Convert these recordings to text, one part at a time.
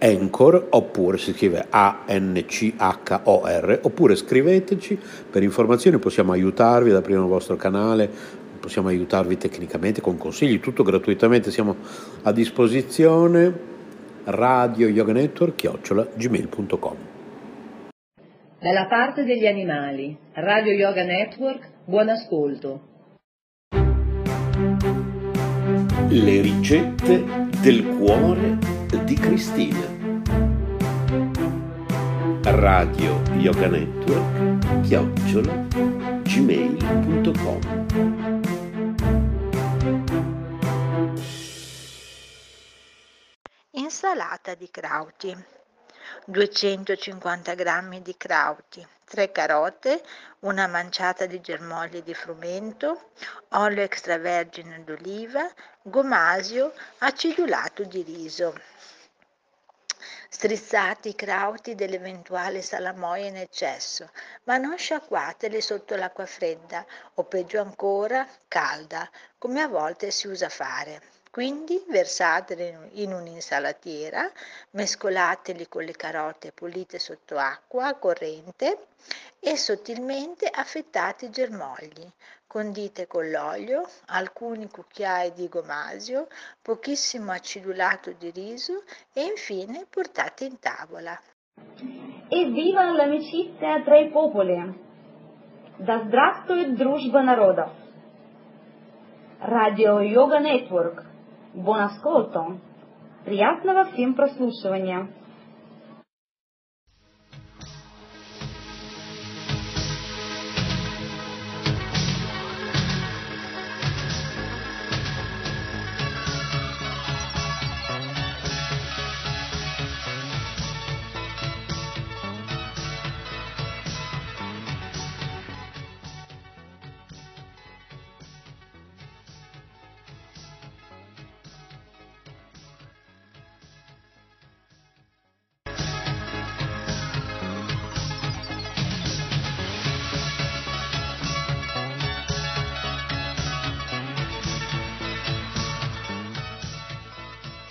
Anchor, oppure si scrive ANCHOR, oppure scriveteci per informazioni, possiamo aiutarvi ad aprire il vostro canale, possiamo aiutarvi tecnicamente con consigli, tutto gratuitamente, siamo a disposizione. radioyoganetwork@gmail.com. Dalla parte degli animali, Radio Yoga Network, buon ascolto. Le ricette del cuore di Cristina. Radio Yoga Network @gmail.com. Insalata di crauti. 250 g di crauti, 3 carote, una manciata di germogli di frumento, olio extravergine d'oliva, gomasio, acidulato di riso. Strizzate i crauti dell'eventuale salamoia in eccesso, ma non sciacquateli sotto l'acqua fredda o peggio ancora calda, come a volte si usa fare. Quindi versateli in un'insalatiera, mescolateli con le carote pulite sotto acqua corrente e sottilmente affettate i germogli. Condite con l'olio, alcuni cucchiai di gomasio, pochissimo acidulato di riso e infine portate in tavola. Evviva l'amicizia tra i popoli! Да здравствует дружба народов! Радио Йога Нетворк. Buon ascolto! Приятного всем прослушивания!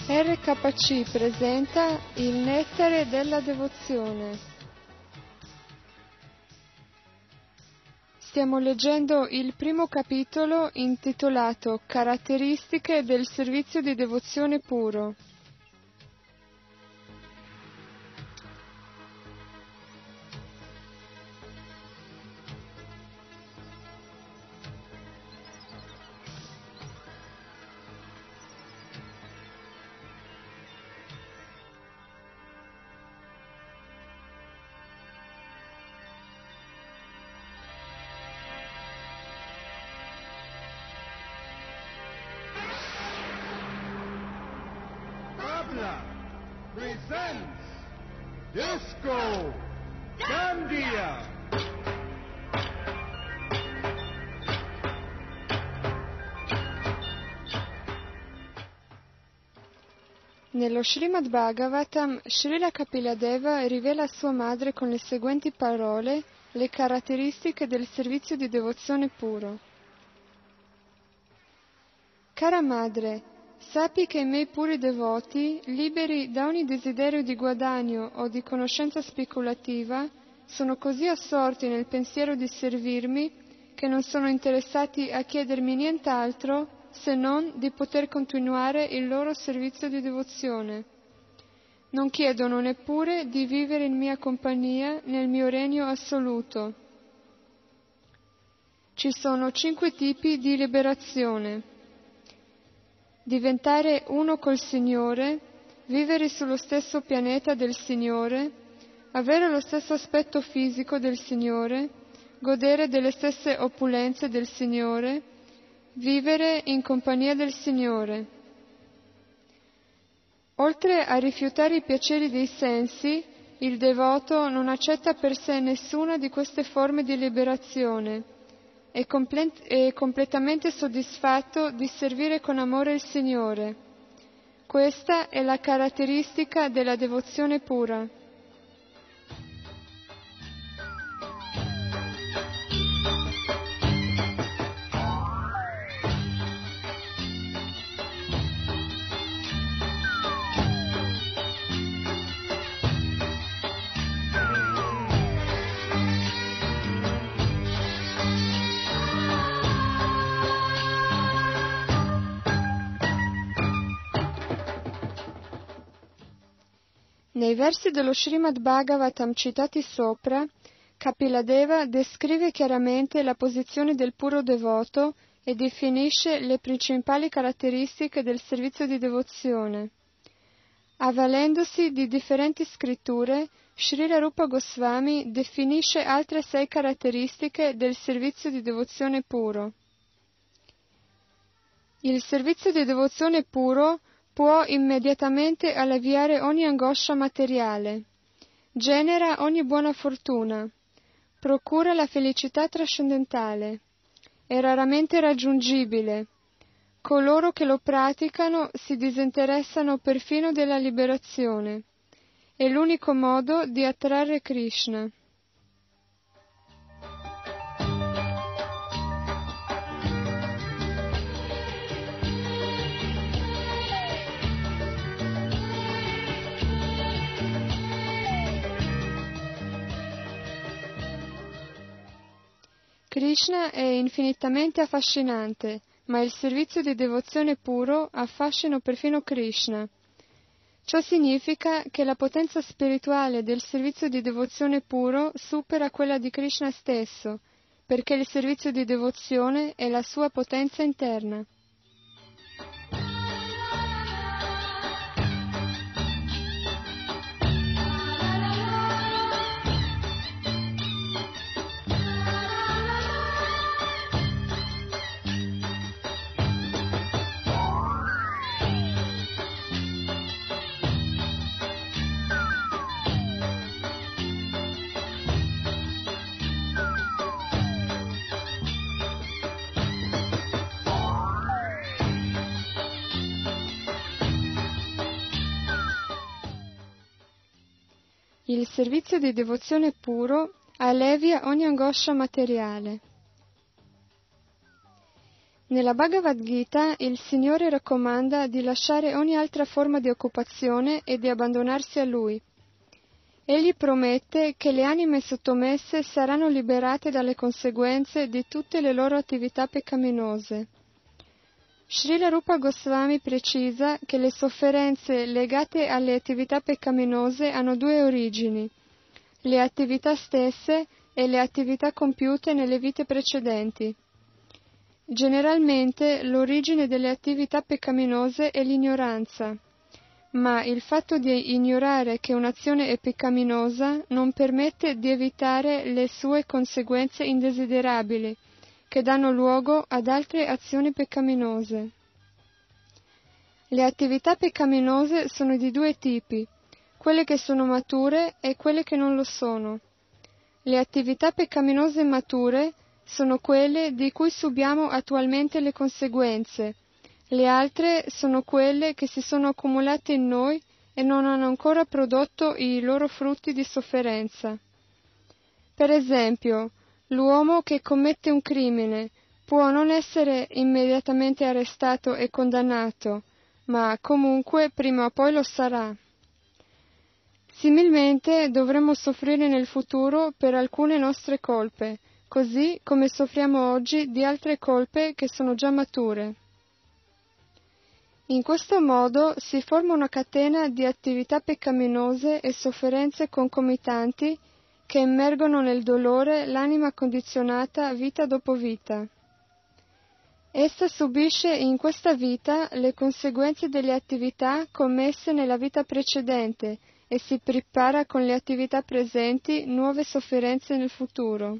RKC presenta il nettare della devozione. Stiamo leggendo il primo capitolo intitolato Caratteristiche del servizio di devozione puro. Nello Srimad Bhagavatam, Srila Kapiladeva rivela a sua madre con le seguenti parole le caratteristiche del servizio di devozione puro. Cara madre, sappi che i miei puri devoti, liberi da ogni desiderio di guadagno o di conoscenza speculativa, sono così assorti nel pensiero di servirmi che non sono interessati a chiedermi nient'altro se non di poter continuare il loro servizio di devozione. Non chiedono neppure di vivere in mia compagnia nel mio regno assoluto. Ci sono 5 tipi di liberazione: diventare uno col Signore, vivere sullo stesso pianeta del Signore, avere lo stesso aspetto fisico del Signore, godere delle stesse opulenze del Signore, vivere in compagnia del Signore. Oltre a rifiutare i piaceri dei sensi, il devoto non accetta per sé nessuna di queste forme di liberazione. È completamente soddisfatto di servire con amore il Signore. Questa è la caratteristica della devozione pura. Nei versi dello Srimad Bhagavatam citati sopra, Kapiladeva descrive chiaramente la posizione del puro devoto e definisce le principali caratteristiche del servizio di devozione. Avvalendosi di differenti scritture, Srila Rupa Goswami definisce altre 6 caratteristiche del servizio di devozione puro. Il servizio di devozione puro può immediatamente alleviare ogni angoscia materiale, genera ogni buona fortuna, procura la felicità trascendentale, è raramente raggiungibile, coloro che lo praticano si disinteressano perfino della liberazione, è l'unico modo di attrarre Krishna. Krishna è infinitamente affascinante, ma il servizio di devozione puro affascina perfino Krishna. Ciò significa che la potenza spirituale del servizio di devozione puro supera quella di Krishna stesso, perché il servizio di devozione è la sua potenza interna. Il servizio di devozione puro allevia ogni angoscia materiale. Nella Bhagavad Gita il Signore raccomanda di lasciare ogni altra forma di occupazione e di abbandonarsi a Lui. Egli promette che le anime sottomesse saranno liberate dalle conseguenze di tutte le loro attività peccaminose. Srila Rupa Goswami precisa che le sofferenze legate alle attività peccaminose hanno due origini, le attività stesse e le attività compiute nelle vite precedenti. Generalmente l'origine delle attività peccaminose è l'ignoranza, ma il fatto di ignorare che un'azione è peccaminosa non permette di evitare le sue conseguenze indesiderabili, che danno luogo ad altre azioni peccaminose. Le attività peccaminose sono di due tipi, quelle che sono mature e quelle che non lo sono. Le attività peccaminose mature sono quelle di cui subiamo attualmente le conseguenze, le altre sono quelle che si sono accumulate in noi e non hanno ancora prodotto i loro frutti di sofferenza. Per esempio, l'uomo che commette un crimine può non essere immediatamente arrestato e condannato, ma comunque prima o poi lo sarà. Similmente dovremo soffrire nel futuro per alcune nostre colpe, così come soffriamo oggi di altre colpe che sono già mature. In questo modo si forma una catena di attività peccaminose e sofferenze concomitanti che immergono nel dolore l'anima condizionata vita dopo vita. Essa subisce in questa vita le conseguenze delle attività commesse nella vita precedente e si prepara con le attività presenti nuove sofferenze nel futuro.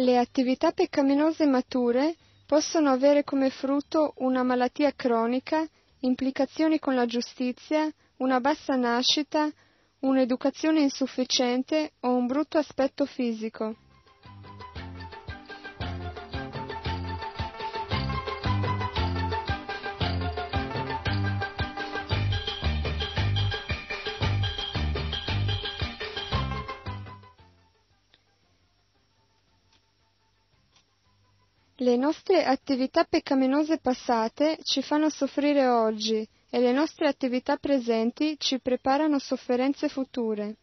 Le attività peccaminose mature possono avere come frutto una malattia cronica, implicazioni con la giustizia, una bassa nascita, un'educazione insufficiente o un brutto aspetto fisico. Le nostre attività peccaminose passate ci fanno soffrire oggi e le nostre attività presenti ci preparano a sofferenze future.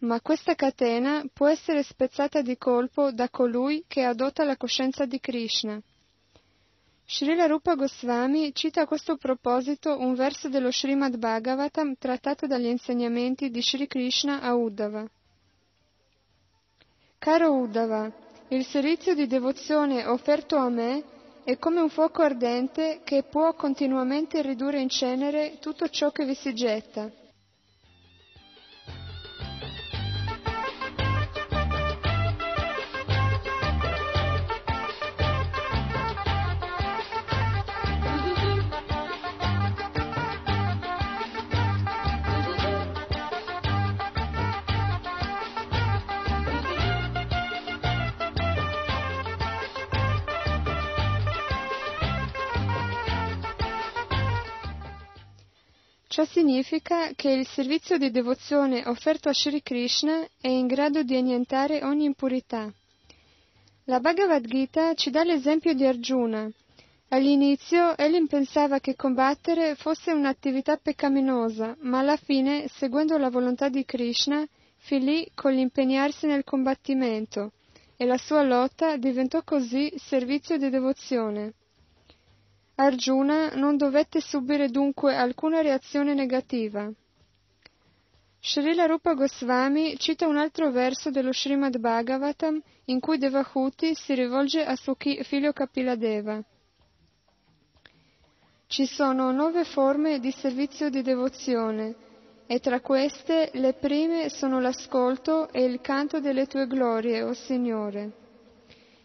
Ma questa catena può essere spezzata di colpo da colui che adotta la coscienza di Krishna. Srila Rupa Goswami cita a questo proposito un verso dello Srimad Bhagavatam trattato dagli insegnamenti di Sri Krishna a Uddhava. Caro Uddhava, il servizio di devozione offerto a me è come un fuoco ardente che può continuamente ridurre in cenere tutto ciò che vi si getta. Ciò significa che il servizio di devozione offerto a Sri Krishna è in grado di annientare ogni impurità. La Bhagavad Gita ci dà l'esempio di Arjuna. All'inizio egli pensava che combattere fosse un'attività peccaminosa, ma alla fine, seguendo la volontà di Krishna, affilì con l'impegnarsi nel combattimento, e la sua lotta diventò così servizio di devozione. Arjuna non dovette subire dunque alcuna reazione negativa. Srila Rupa Goswami cita un altro verso dello Srimad Bhagavatam in cui Devahuti si rivolge a suo figlio Kapiladeva. Ci sono 9 forme di servizio di devozione, e tra queste le prime sono l'ascolto e il canto delle tue glorie, o Signore.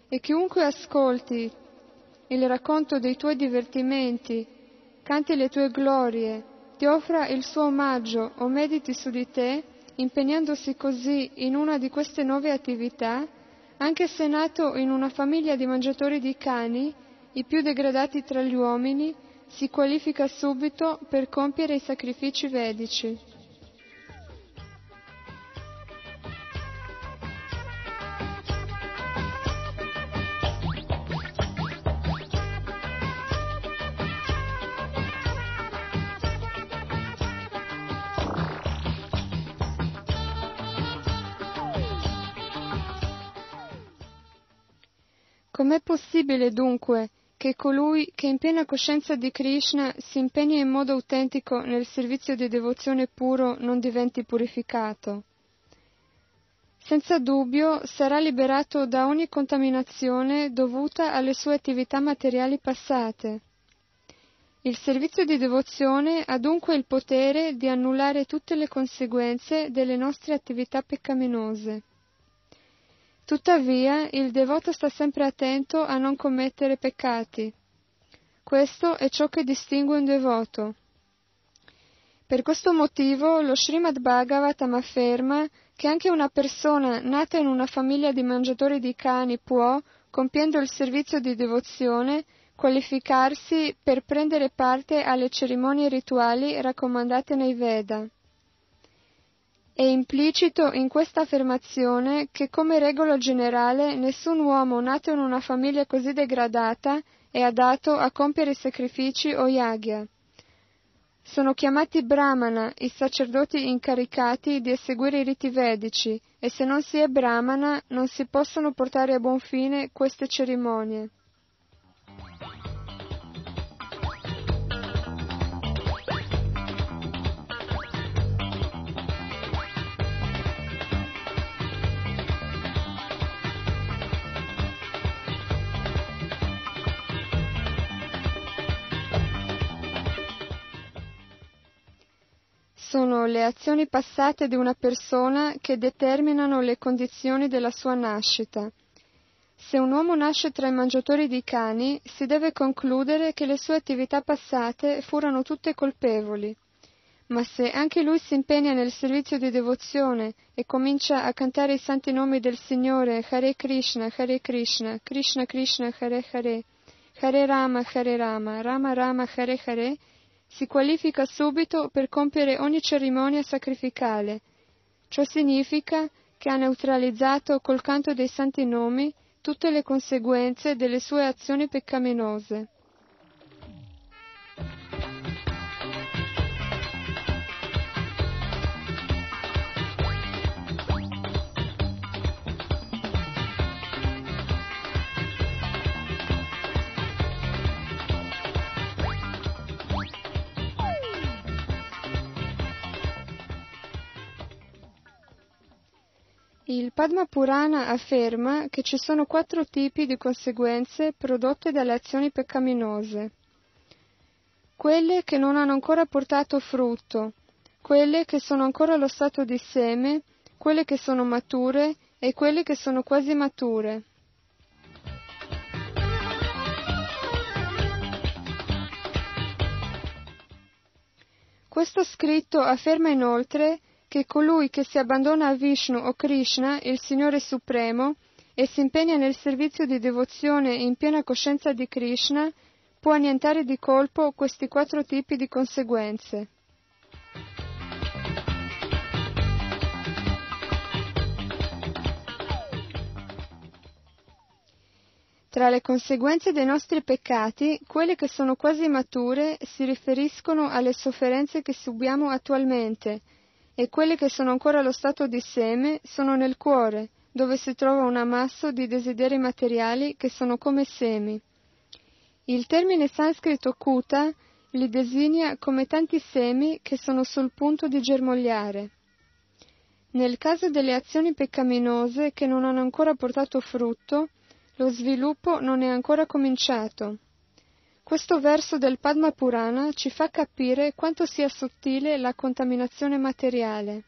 E chiunque ascolti il racconto dei tuoi divertimenti, canti le tue glorie, ti offra il suo omaggio o mediti su di te, impegnandosi così in una di queste 9 attività, anche se nato in una famiglia di mangiatori di cani, i più degradati tra gli uomini, si qualifica subito per compiere i sacrifici vedici. Com'è possibile dunque che colui che in piena coscienza di Krishna si impegna in modo autentico nel servizio di devozione puro non diventi purificato? Senza dubbio sarà liberato da ogni contaminazione dovuta alle sue attività materiali passate. Il servizio di devozione ha dunque il potere di annullare tutte le conseguenze delle nostre attività peccaminose. Tuttavia, il devoto sta sempre attento a non commettere peccati. Questo è ciò che distingue un devoto. Per questo motivo, lo Srimad Bhagavatam afferma che anche una persona nata in una famiglia di mangiatori di cani può, compiendo il servizio di devozione, qualificarsi per prendere parte alle cerimonie rituali raccomandate nei Veda. È implicito in questa affermazione che, come regola generale, nessun uomo nato in una famiglia così degradata è adatto a compiere i sacrifici o yagya. Sono chiamati brahmana i sacerdoti incaricati di eseguire i riti vedici, e se non si è brahmana non si possono portare a buon fine queste cerimonie. Sono le azioni passate di una persona che determinano le condizioni della sua nascita. Se un uomo nasce tra i mangiatori di cani, si deve concludere che le sue attività passate furono tutte colpevoli. Ma se anche lui si impegna nel servizio di devozione e comincia a cantare i santi nomi del Signore, Hare Krishna, Hare Krishna, Krishna Krishna, Hare Hare, Hare Rama, Hare Rama, Rama Rama, Hare Hare, si qualifica subito per compiere ogni cerimonia sacrificale. Ciò significa che ha neutralizzato col canto dei santi nomi tutte le conseguenze delle sue azioni peccaminose. Il Padma Purana afferma che ci sono 4 tipi di conseguenze prodotte dalle azioni peccaminose: quelle che non hanno ancora portato frutto, quelle che sono ancora allo stato di seme, quelle che sono mature e quelle che sono quasi mature. Questo scritto afferma inoltre che colui che si abbandona a Vishnu o Krishna, il Signore Supremo, e si impegna nel servizio di devozione in piena coscienza di Krishna, può annientare di colpo questi 4 tipi di conseguenze. Tra le conseguenze dei nostri peccati, quelle che sono quasi mature si riferiscono alle sofferenze che subiamo attualmente, e quelli che sono ancora allo stato di seme sono nel cuore, dove si trova un ammasso di desideri materiali che sono come semi. Il termine sanscrito kuta li designa come tanti semi che sono sul punto di germogliare. Nel caso delle azioni peccaminose che non hanno ancora portato frutto, lo sviluppo non è ancora cominciato. Questo verso del Padma Purana ci fa capire quanto sia sottile la contaminazione materiale.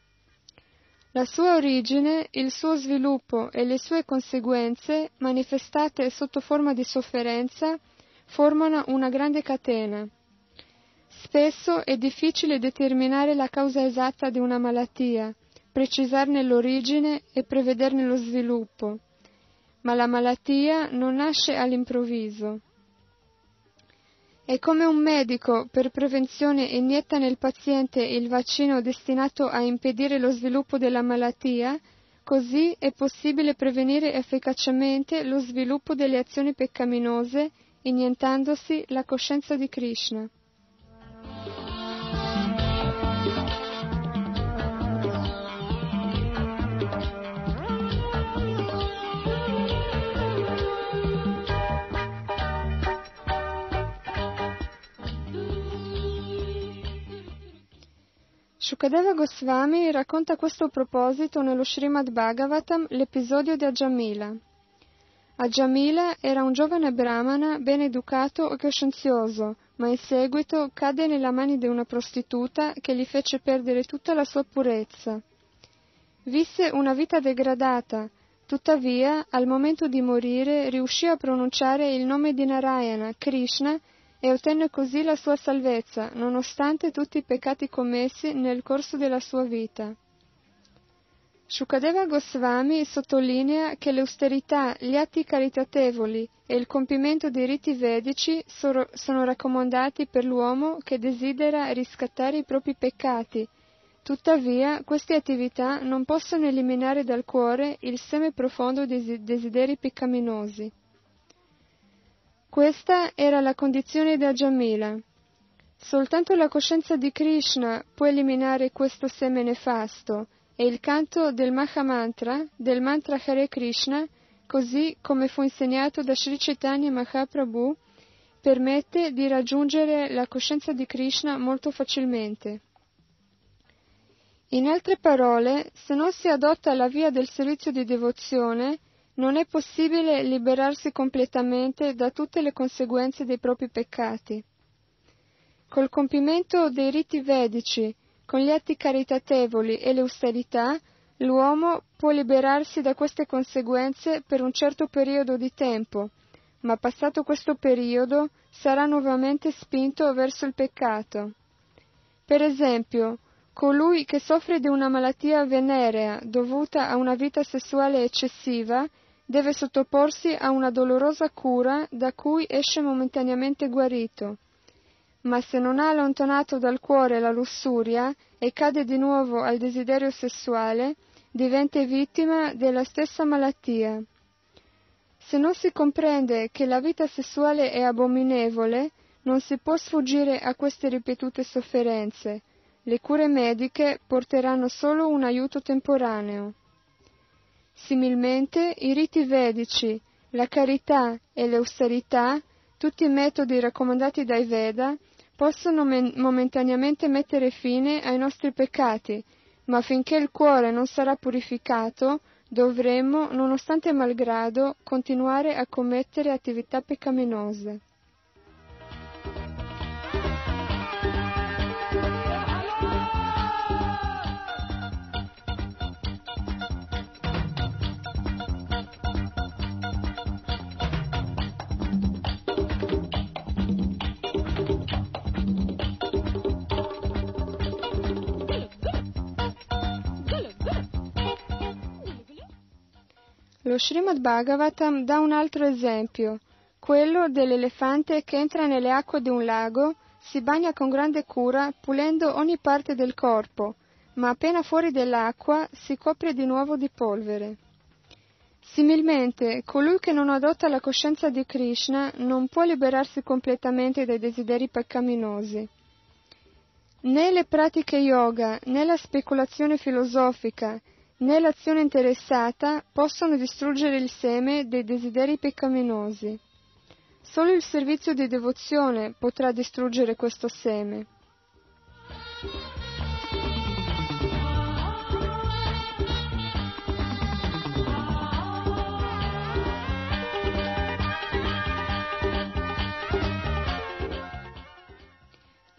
La sua origine, il suo sviluppo e le sue conseguenze, manifestate sotto forma di sofferenza, formano una grande catena. Spesso è difficile determinare la causa esatta di una malattia, precisarne l'origine e prevederne lo sviluppo, ma la malattia non nasce all'improvviso. È come un medico per prevenzione inietta nel paziente il vaccino destinato a impedire lo sviluppo della malattia, così è possibile prevenire efficacemente lo sviluppo delle azioni peccaminose, iniettandosi la coscienza di Krishna. Shukadeva Goswami racconta a questo proposito nello Srimad Bhagavatam l'episodio di Ajamila. Ajamila era un giovane brahmana ben educato e coscienzioso, ma in seguito cadde nelle mani di una prostituta che gli fece perdere tutta la sua purezza. Visse una vita degradata, tuttavia al momento di morire riuscì a pronunciare il nome di Narayana, Krishna, e ottenne così la sua salvezza, nonostante tutti i peccati commessi nel corso della sua vita. Shukadeva Goswami sottolinea che l'austerità, gli atti caritatevoli e il compimento dei riti vedici sono raccomandati per l'uomo che desidera riscattare i propri peccati. Tuttavia, queste attività non possono eliminare dal cuore il seme profondo dei desideri peccaminosi. Questa era la condizione di Ajamila. Soltanto la coscienza di Krishna può eliminare questo seme nefasto, e il canto del Maha Mantra, del mantra Hare Krishna, così come fu insegnato da Sri Chaitanya Mahaprabhu, permette di raggiungere la coscienza di Krishna molto facilmente. In altre parole, se non si adotta la via del servizio di devozione, non è possibile liberarsi completamente da tutte le conseguenze dei propri peccati. Col compimento dei riti vedici, con gli atti caritatevoli e le austerità, l'uomo può liberarsi da queste conseguenze per un certo periodo di tempo, ma passato questo periodo sarà nuovamente spinto verso il peccato. Per esempio, colui che soffre di una malattia venerea dovuta a una vita sessuale eccessiva deve sottoporsi a una dolorosa cura da cui esce momentaneamente guarito. Ma se non ha allontanato dal cuore la lussuria e cade di nuovo al desiderio sessuale, diventa vittima della stessa malattia. Se non si comprende che la vita sessuale è abominevole, non si può sfuggire a queste ripetute sofferenze. Le cure mediche porteranno solo un aiuto temporaneo. Similmente, i riti vedici, la carità e l'austerità, tutti i metodi raccomandati dai Veda, possono momentaneamente mettere fine ai nostri peccati, ma finché il cuore non sarà purificato, dovremmo, nonostante malgrado, continuare a commettere attività peccaminose. Lo Srimad Bhagavatam dà un altro esempio, quello dell'elefante che entra nelle acque di un lago, si bagna con grande cura pulendo ogni parte del corpo, ma appena fuori dell'acqua si copre di nuovo di polvere. Similmente, colui che non adotta la coscienza di Krishna non può liberarsi completamente dai desideri peccaminosi. Né le pratiche yoga, né la speculazione filosofica, né l'azione interessata possono distruggere il seme dei desideri peccaminosi. Solo il servizio di devozione potrà distruggere questo seme.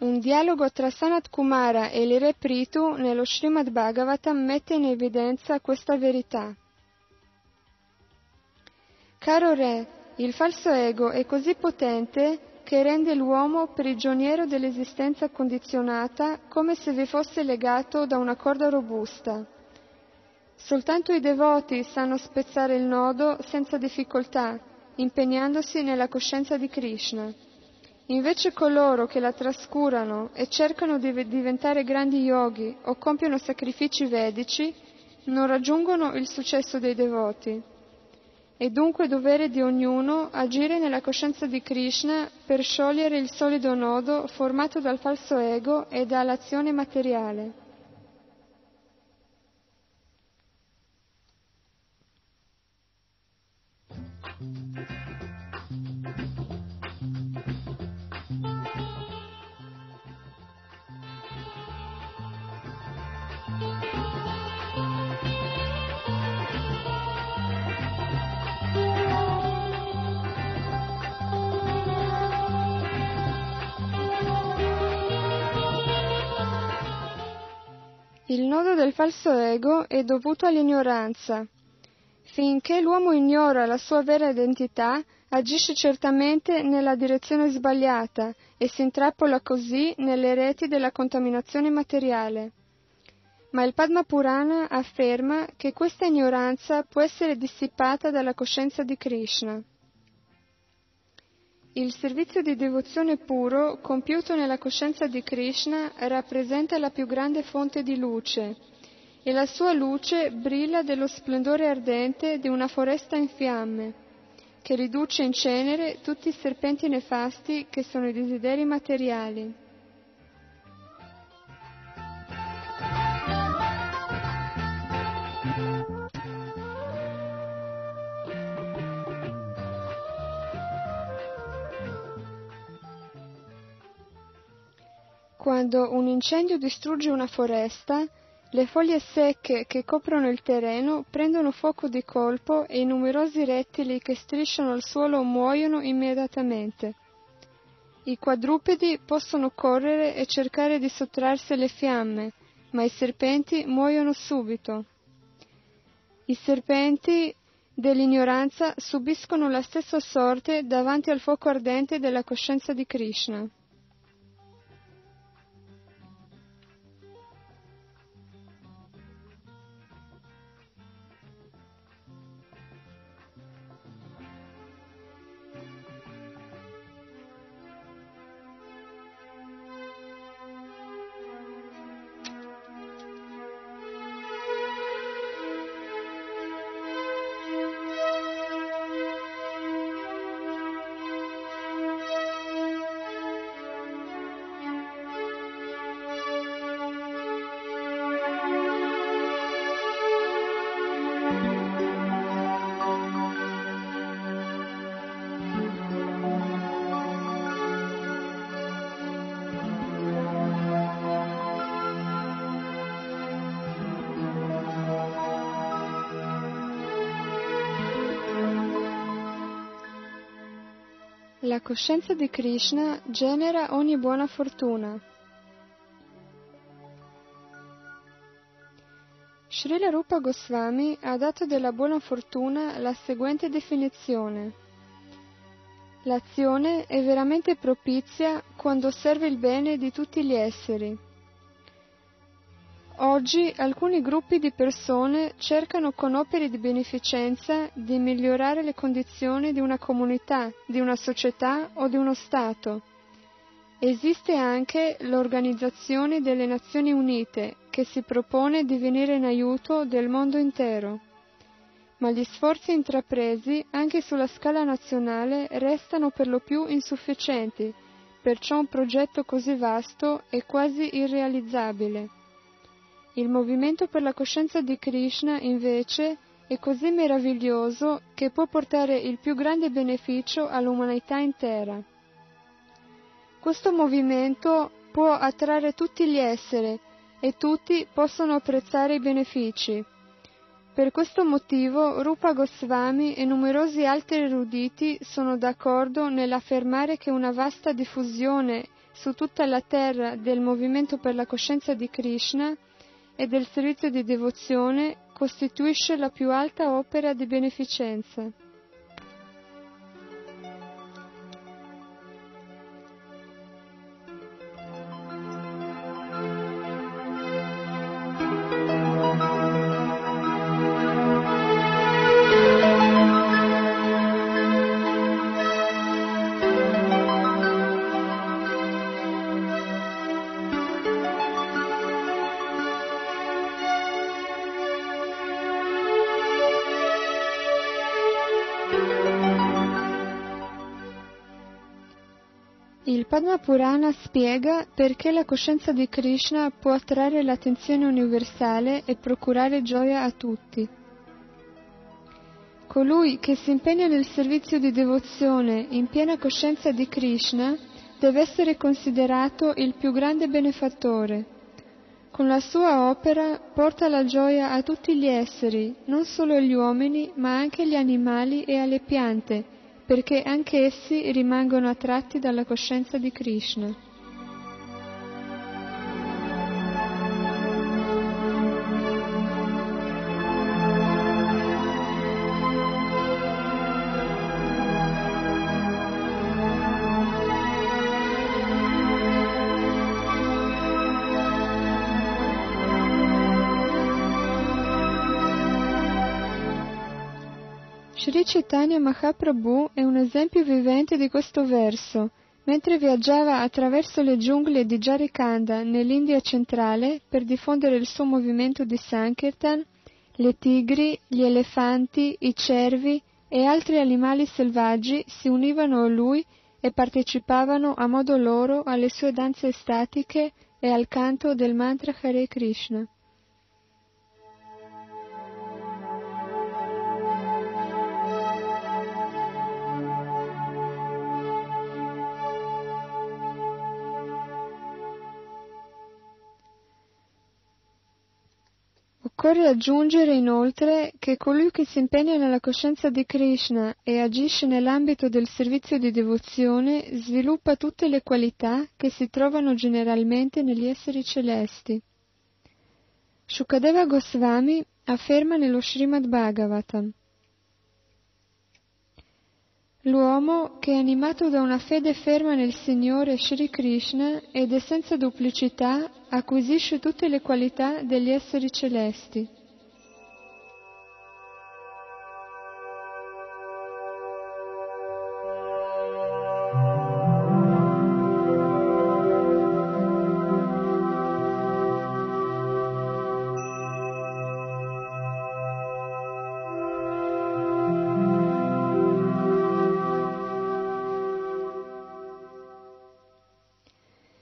Un dialogo tra Sanat Kumara e il re Prithu nello Srimad Bhagavatam mette in evidenza questa verità. Caro re, il falso ego è così potente che rende l'uomo prigioniero dell'esistenza condizionata come se vi fosse legato da una corda robusta. Soltanto i devoti sanno spezzare il nodo senza difficoltà, impegnandosi nella coscienza di Krishna. Invece coloro che la trascurano e cercano di diventare grandi yogi o compiono sacrifici vedici non raggiungono il successo dei devoti. È dunque dovere di ognuno agire nella coscienza di Krishna per sciogliere il solido nodo formato dal falso ego e dall'azione materiale. Il nodo del falso ego è dovuto all'ignoranza. Finché l'uomo ignora la sua vera identità, agisce certamente nella direzione sbagliata e si intrappola così nelle reti della contaminazione materiale. Ma il Padma Purana afferma che questa ignoranza può essere dissipata dalla coscienza di Krishna. Il servizio di devozione puro, compiuto nella coscienza di Krishna, rappresenta la più grande fonte di luce, e la sua luce brilla dello splendore ardente di una foresta in fiamme, che riduce in cenere tutti i serpenti nefasti che sono i desideri materiali. Quando un incendio distrugge una foresta, le foglie secche che coprono il terreno prendono fuoco di colpo e i numerosi rettili che strisciano al suolo muoiono immediatamente. I quadrupedi possono correre e cercare di sottrarsi alle fiamme, ma i serpenti muoiono subito. I serpenti dell'ignoranza subiscono la stessa sorte davanti al fuoco ardente della coscienza di Krishna. La coscienza di Krishna genera ogni buona fortuna. Srila Rupa Goswami ha dato della buona fortuna la seguente definizione: l'azione è veramente propizia quando serve il bene di tutti gli esseri. Oggi alcuni gruppi di persone cercano con opere di beneficenza di migliorare le condizioni di una comunità, di una società o di uno Stato. Esiste anche l'Organizzazione delle Nazioni Unite che si propone di venire in aiuto del mondo intero. Ma gli sforzi intrapresi anche sulla scala nazionale restano per lo più insufficienti perciò un progetto così vasto è quasi irrealizzabile. Il movimento per la coscienza di Krishna, invece, è così meraviglioso che può portare il più grande beneficio all'umanità intera. Questo movimento può attrarre tutti gli esseri e tutti possono apprezzare i benefici. Per questo motivo Rupa Goswami e numerosi altri eruditi sono d'accordo nell'affermare che una vasta diffusione su tutta la terra del movimento per la coscienza di Krishna e del servizio di devozione costituisce la più alta opera di beneficenza. Padma Purana spiega perché la coscienza di Krishna può attrarre l'attenzione universale e procurare gioia a tutti. Colui che si impegna nel servizio di devozione in piena coscienza di Krishna deve essere considerato il più grande benefattore. Con la sua opera porta la gioia a tutti gli esseri, non solo agli uomini, ma anche agli animali e alle piante, perché anche essi rimangono attratti dalla coscienza di Krishna. Sri Chaitanya Mahaprabhu è un esempio vivente di questo verso. Mentre viaggiava attraverso le giungle di Jharkhand nell'India centrale per diffondere il suo movimento di Sankirtan, le tigri, gli elefanti, i cervi e altri animali selvaggi si univano a lui e partecipavano a modo loro alle sue danze estatiche e al canto del mantra Hare Krishna. Occorre aggiungere inoltre che colui che si impegna nella coscienza di Krishna e agisce nell'ambito del servizio di devozione sviluppa tutte le qualità che si trovano generalmente negli esseri celesti. Shukadeva Goswami afferma nello Srimad Bhagavatam: l'uomo che è animato da una fede ferma nel Signore Shri Krishna ed è senza duplicità acquisisce tutte le qualità degli esseri celesti.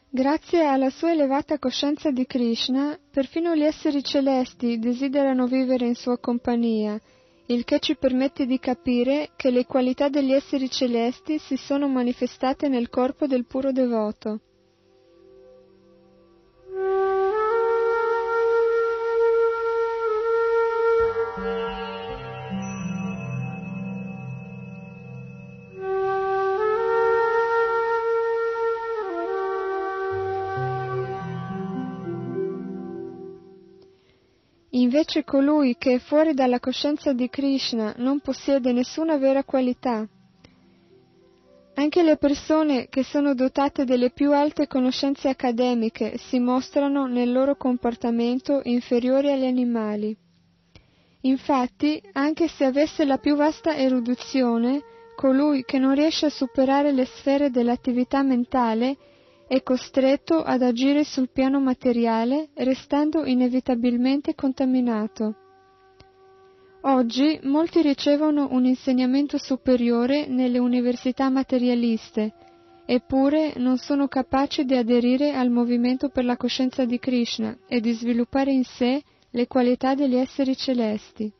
Grazie alla sua elevata coscienza di Krishna, perfino gli esseri celesti desiderano vivere in sua compagnia, il che ci permette di capire che le qualità degli esseri celesti si sono manifestate nel corpo del puro devoto. Invece colui che è fuori dalla coscienza di Krishna non possiede nessuna vera qualità. Anche le persone che sono dotate delle più alte conoscenze accademiche si mostrano nel loro comportamento inferiori agli animali. Infatti, anche se avesse la più vasta erudizione, colui che non riesce a superare le sfere dell'attività mentale è costretto ad agire sul piano materiale, restando inevitabilmente contaminato. Oggi molti ricevono un insegnamento superiore nelle università materialiste eppure non sono capaci di aderire al movimento per la coscienza di Krishna e di sviluppare in sé le qualità degli esseri celesti.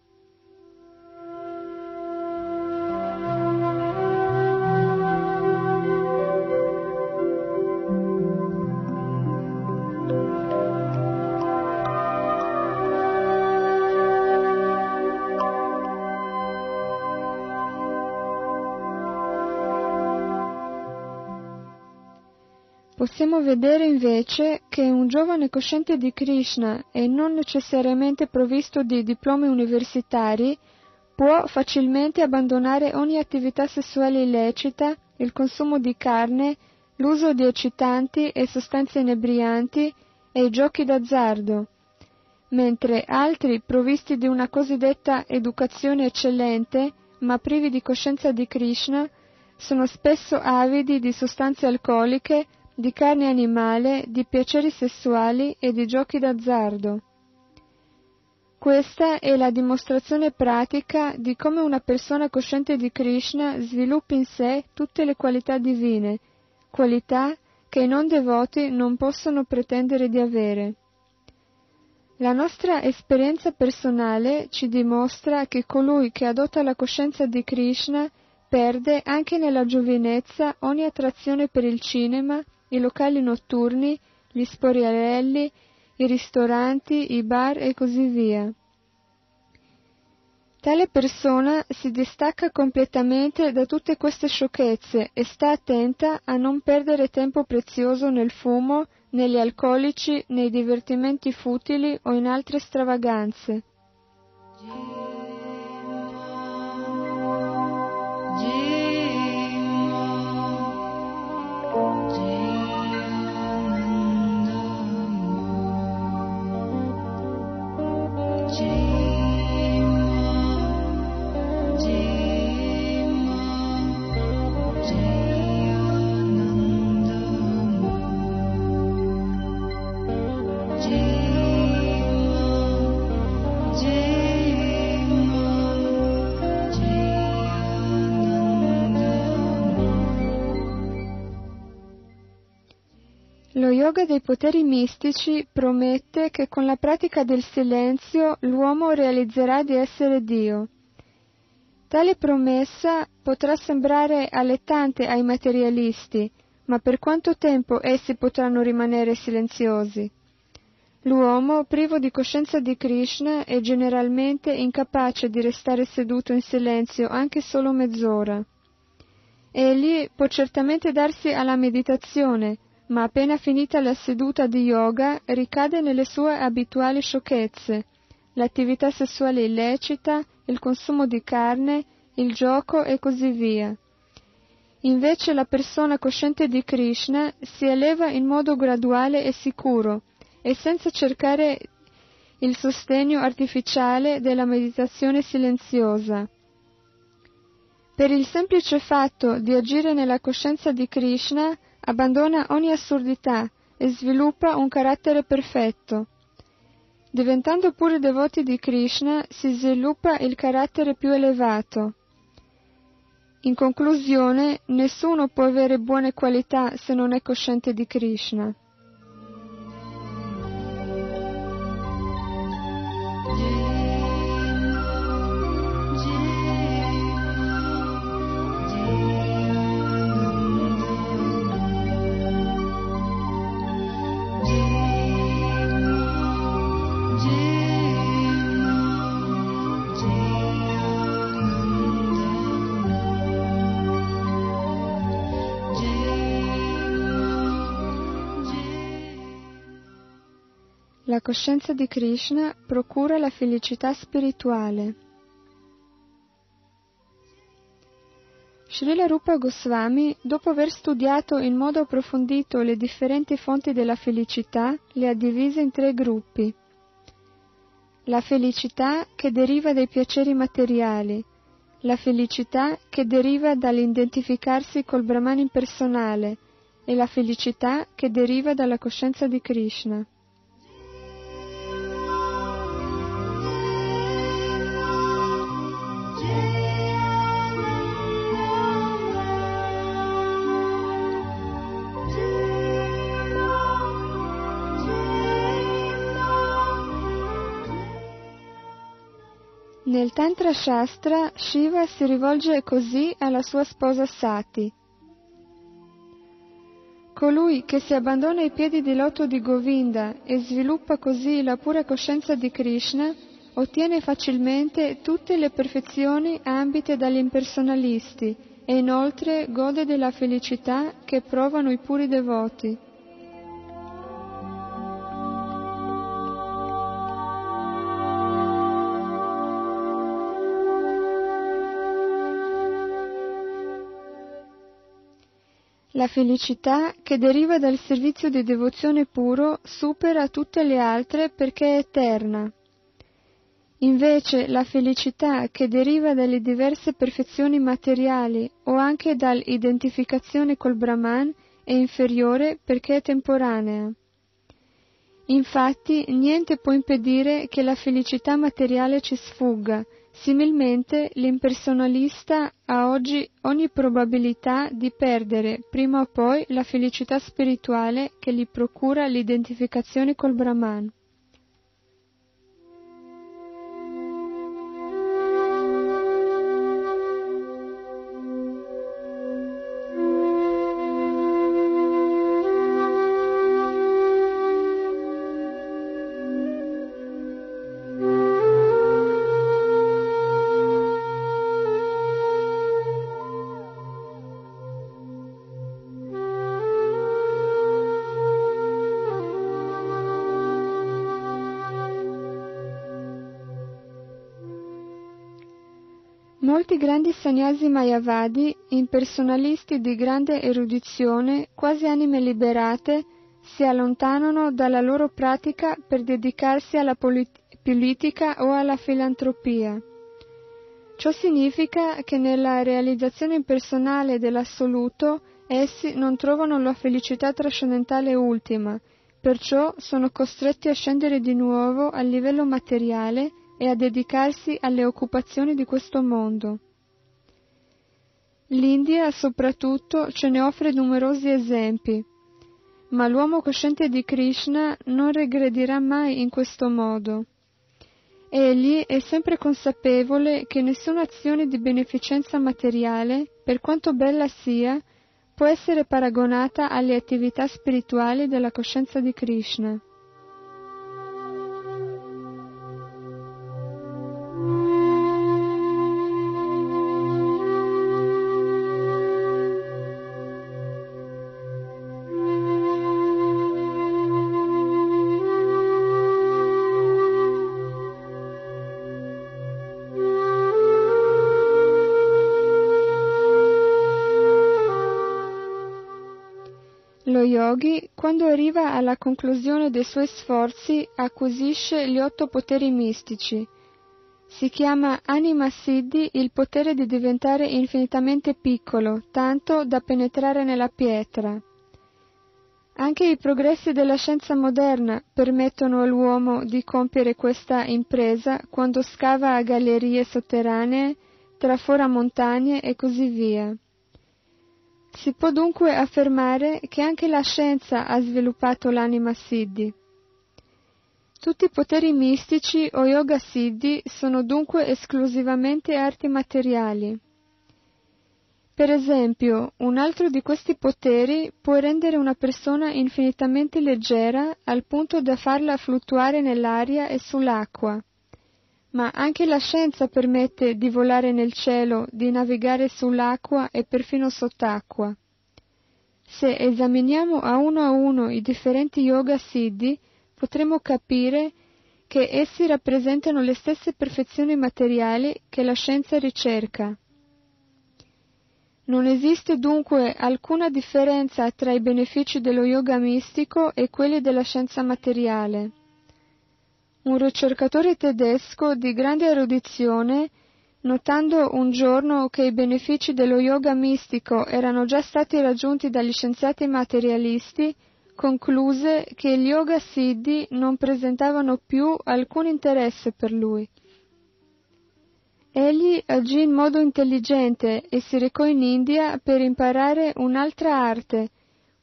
Possiamo vedere invece che un giovane cosciente di Krishna e non necessariamente provvisto di diplomi universitari può facilmente abbandonare ogni attività sessuale illecita, il consumo di carne, l'uso di eccitanti e sostanze inebrianti e i giochi d'azzardo, mentre altri provvisti di una cosiddetta educazione eccellente ma privi di coscienza di Krishna sono spesso avidi di sostanze alcoliche, di carne animale, di piaceri sessuali e di giochi d'azzardo. Questa è la dimostrazione pratica di come una persona cosciente di Krishna sviluppi in sé tutte le qualità divine, qualità che i non devoti non possono pretendere di avere. La nostra esperienza personale ci dimostra che colui che adotta la coscienza di Krishna perde anche nella giovinezza ogni attrazione per il cinema, i locali notturni, gli sporiarelli, i ristoranti, i bar e così via. Tale persona si distacca completamente da tutte queste sciocchezze e sta attenta a non perdere tempo prezioso nel fumo, negli alcolici, nei divertimenti futili o in altre stravaganze. Lo yoga dei poteri mistici promette che con la pratica del silenzio l'uomo realizzerà di essere Dio. Tale promessa potrà sembrare allettante ai materialisti, ma per quanto tempo essi potranno rimanere silenziosi? L'uomo privo di coscienza di Krishna è generalmente incapace di restare seduto in silenzio anche solo mezz'ora. Egli può certamente darsi alla meditazione, ma appena finita la seduta di yoga ricade nelle sue abituali sciocchezze, l'attività sessuale illecita, il consumo di carne, il gioco e così via. Invece la persona cosciente di Krishna si eleva in modo graduale e sicuro e senza cercare il sostegno artificiale della meditazione silenziosa. Per il semplice fatto di agire nella coscienza di Krishna abbandona ogni assurdità e sviluppa un carattere perfetto. Diventando pure devoti di Krishna, si sviluppa il carattere più elevato. In conclusione, nessuno può avere buone qualità se non è cosciente di Krishna. La coscienza di Krishna procura la felicità spirituale. Srila Rupa Goswami, dopo aver studiato in modo approfondito le differenti fonti della felicità, le ha divise in tre gruppi. La felicità che deriva dai piaceri materiali, la felicità che deriva dall'identificarsi col Brahman impersonale e la felicità che deriva dalla coscienza di Krishna. Nel Tantra Shastra, Shiva si rivolge così alla sua sposa Sati. Colui che si abbandona ai piedi di loto di Govinda e sviluppa così la pura coscienza di Krishna, ottiene facilmente tutte le perfezioni ambite dagli impersonalisti e inoltre gode della felicità che provano i puri devoti. La felicità che deriva dal servizio di devozione puro supera tutte le altre perché è eterna. Invece la felicità che deriva dalle diverse perfezioni materiali o anche dall'identificazione col Brahman è inferiore perché è temporanea. Infatti niente può impedire che la felicità materiale ci sfugga. Similmente, l'impersonalista ha oggi ogni probabilità di perdere, prima o poi, la felicità spirituale che gli procura l'identificazione col Brahman. Molti grandi sannyasi mayavadi, impersonalisti di grande erudizione, quasi anime liberate, si allontanano dalla loro pratica per dedicarsi alla politica o alla filantropia. Ciò significa che nella realizzazione personale dell'assoluto essi non trovano la felicità trascendentale ultima, perciò sono costretti a scendere di nuovo al livello materiale e a dedicarsi alle occupazioni di questo mondo. L'India, soprattutto, ce ne offre numerosi esempi, ma l'uomo cosciente di Krishna non regredirà mai in questo modo. Egli è sempre consapevole che nessuna azione di beneficenza materiale, per quanto bella sia, può essere paragonata alle attività spirituali della coscienza di Krishna. Yogi, quando arriva alla conclusione dei suoi sforzi, acquisisce gli 8 poteri mistici. Si chiama Anima Siddhi il potere di diventare infinitamente piccolo, tanto da penetrare nella pietra. Anche i progressi della scienza moderna permettono all'uomo di compiere questa impresa quando scava a gallerie sotterranee, trafora montagne e così via. Si può dunque affermare che anche la scienza ha sviluppato l'anima siddhi. Tutti i poteri mistici o yoga siddhi sono dunque esclusivamente arti materiali. Per esempio, un altro di questi poteri può rendere una persona infinitamente leggera al punto da farla fluttuare nell'aria e sull'acqua. Ma anche la scienza permette di volare nel cielo, di navigare sull'acqua e perfino sott'acqua. Se esaminiamo a uno i differenti yoga siddhi, potremo capire che essi rappresentano le stesse perfezioni materiali che la scienza ricerca. Non esiste dunque alcuna differenza tra i benefici dello yoga mistico e quelli della scienza materiale. Un ricercatore tedesco di grande erudizione, notando un giorno che i benefici dello yoga mistico erano già stati raggiunti dagli scienziati materialisti, concluse che gli yoga siddhi non presentavano più alcun interesse per lui. Egli agì in modo intelligente e si recò in India per imparare un'altra arte,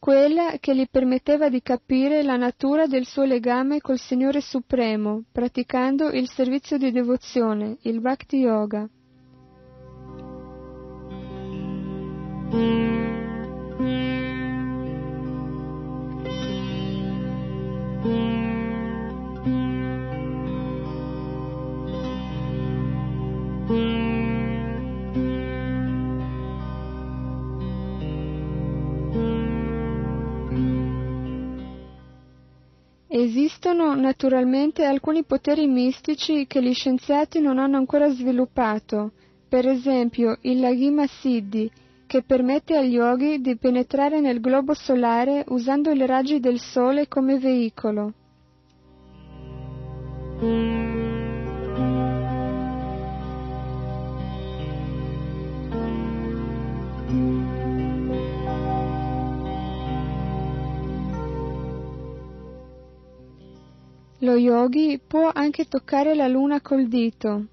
quella che gli permetteva di capire la natura del suo legame col Signore Supremo, praticando il servizio di devozione, il Bhakti Yoga. Esistono naturalmente alcuni poteri mistici che gli scienziati non hanno ancora sviluppato, per esempio il Laghima Siddhi, che permette agli yogi di penetrare nel globo solare usando i raggi del sole come veicolo. Lo yogi può anche toccare la luna col dito.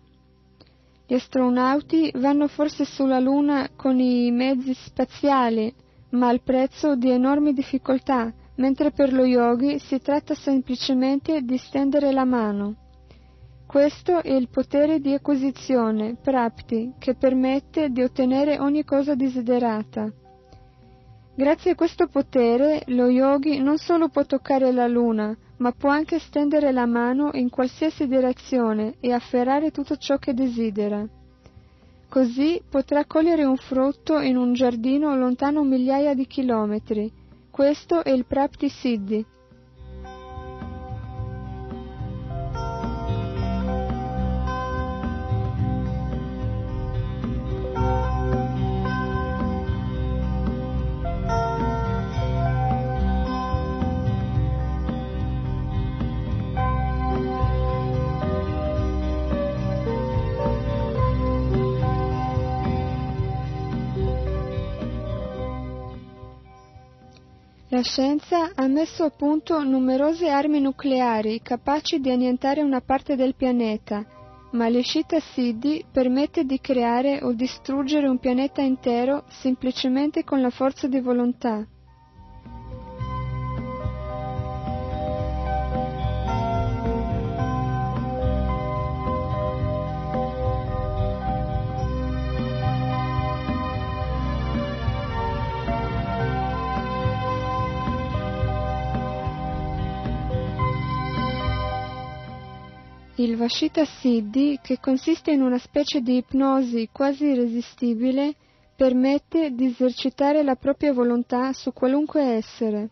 Gli astronauti vanno forse sulla luna con i mezzi spaziali, ma al prezzo di enormi difficoltà, mentre per lo yogi si tratta semplicemente di stendere la mano. Questo è il potere di acquisizione, prapti, che permette di ottenere ogni cosa desiderata. Grazie a questo potere, lo yogi non solo può toccare la luna, ma può anche stendere la mano in qualsiasi direzione e afferrare tutto ciò che desidera. Così potrà cogliere un frutto in un giardino lontano migliaia di chilometri. Questo è il Prapti Siddhi. La scienza ha messo a punto numerose armi nucleari capaci di annientare una parte del pianeta, ma l'Ishita Siddhi permette di creare o distruggere un pianeta intero semplicemente con la forza di volontà. Il Vashita Siddhi, che consiste in una specie di ipnosi quasi irresistibile, permette di esercitare la propria volontà su qualunque essere.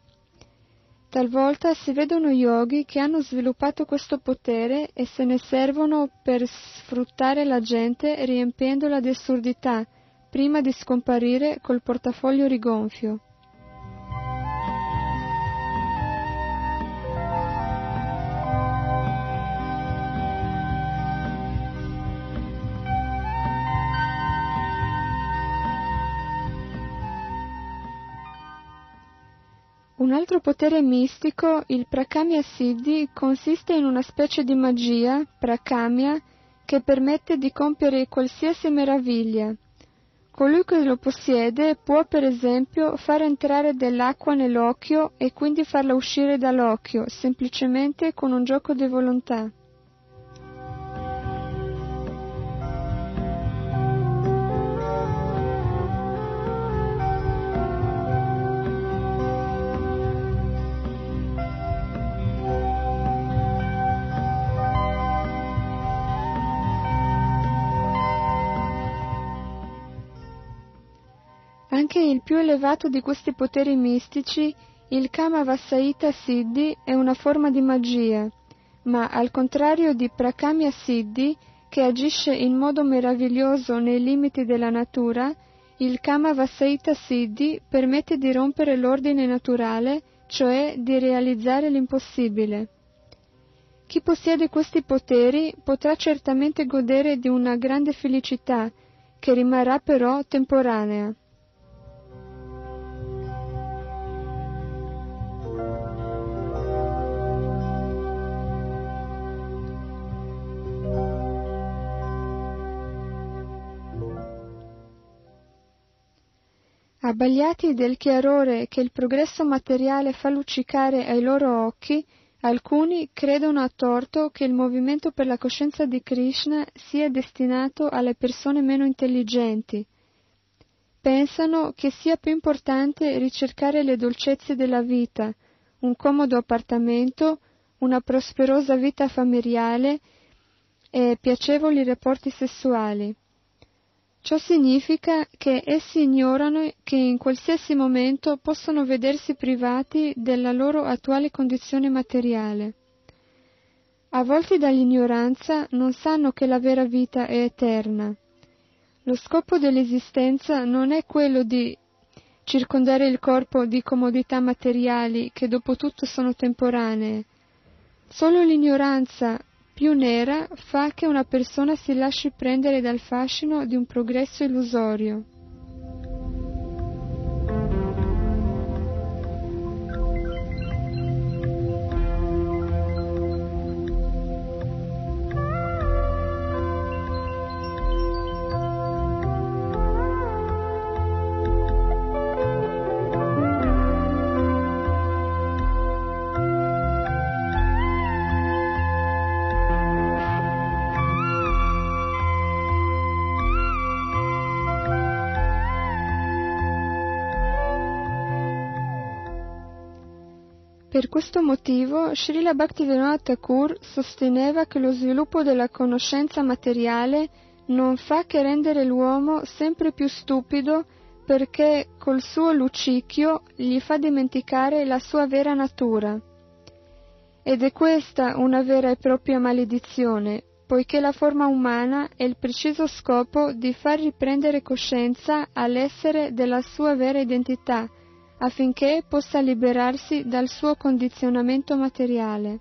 Talvolta si vedono yogi che hanno sviluppato questo potere e se ne servono per sfruttare la gente riempiendola di assurdità, prima di scomparire col portafoglio rigonfio. Un altro potere mistico, il Prakamya Siddhi, consiste in una specie di magia, Prakamya, che permette di compiere qualsiasi meraviglia. Colui che lo possiede può, per esempio, far entrare dell'acqua nell'occhio e quindi farla uscire dall'occhio, semplicemente con un gioco di volontà. Anche il più elevato di questi poteri mistici, il Kamavasahita Siddhi, è una forma di magia, ma al contrario di Prakamya Siddhi, che agisce in modo meraviglioso nei limiti della natura, il Kamavasahita Siddhi permette di rompere l'ordine naturale, cioè di realizzare l'impossibile. Chi possiede questi poteri potrà certamente godere di una grande felicità, che rimarrà però temporanea. Abbagliati del chiarore che il progresso materiale fa luccicare ai loro occhi, alcuni credono a torto che il movimento per la coscienza di Krishna sia destinato alle persone meno intelligenti. Pensano che sia più importante ricercare le dolcezze della vita, un comodo appartamento, una prosperosa vita familiare e piacevoli rapporti sessuali. Ciò significa che essi ignorano che in qualsiasi momento possono vedersi privati della loro attuale condizione materiale. Avvolti dall'ignoranza, non sanno che la vera vita è eterna. Lo scopo dell'esistenza non è quello di circondare il corpo di comodità materiali che dopo tutto sono temporanee. Solo l'ignoranza più nera fa che una persona si lasci prendere dal fascino di un progresso illusorio. Per questo motivo, Srila Bhaktivinoda Thakur sosteneva che lo sviluppo della conoscenza materiale non fa che rendere l'uomo sempre più stupido, perché col suo luccichio gli fa dimenticare la sua vera natura. Ed è questa una vera e propria maledizione, poiché la forma umana è il preciso scopo di far riprendere coscienza all'essere della sua vera identità, affinché possa liberarsi dal suo condizionamento materiale.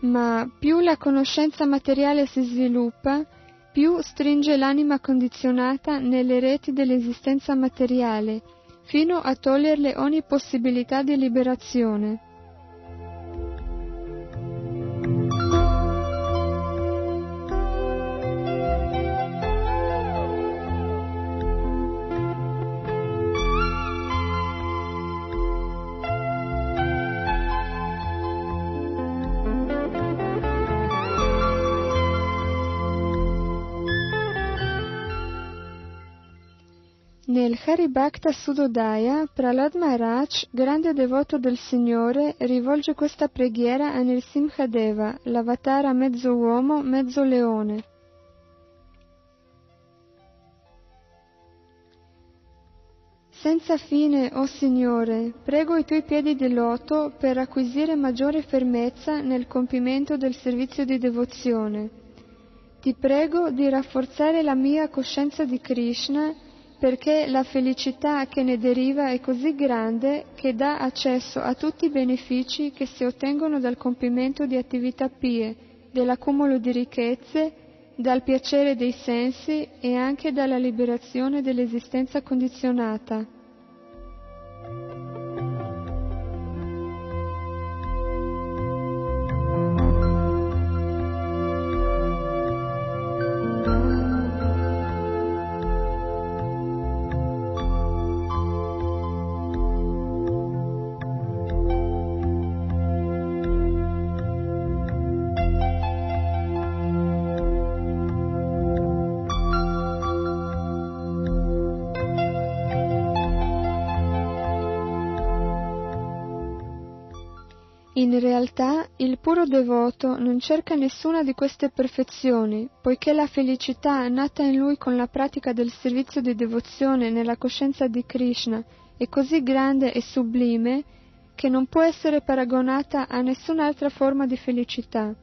Ma più la conoscenza materiale si sviluppa, più stringe l'anima condizionata nelle reti dell'esistenza materiale, fino a toglierle ogni possibilità di liberazione. Nel Haribhakta Sudodaya, Prahlad Maharaj, grande devoto del Signore, rivolge questa preghiera a Nrsimhadeva, l'avatara mezzo uomo, mezzo leone. Senza fine, o Signore, prego i tuoi piedi di loto per acquisire maggiore fermezza nel compimento del servizio di devozione. Ti prego di rafforzare la mia coscienza di Krishna, perché la felicità che ne deriva è così grande che dà accesso a tutti i benefici che si ottengono dal compimento di attività pie, dall'accumulo di ricchezze, dal piacere dei sensi e anche dalla liberazione dell'esistenza condizionata. In realtà, il puro devoto non cerca nessuna di queste perfezioni, poiché la felicità nata in lui con la pratica del servizio di devozione nella coscienza di Krishna è così grande e sublime che non può essere paragonata a nessun'altra forma di felicità.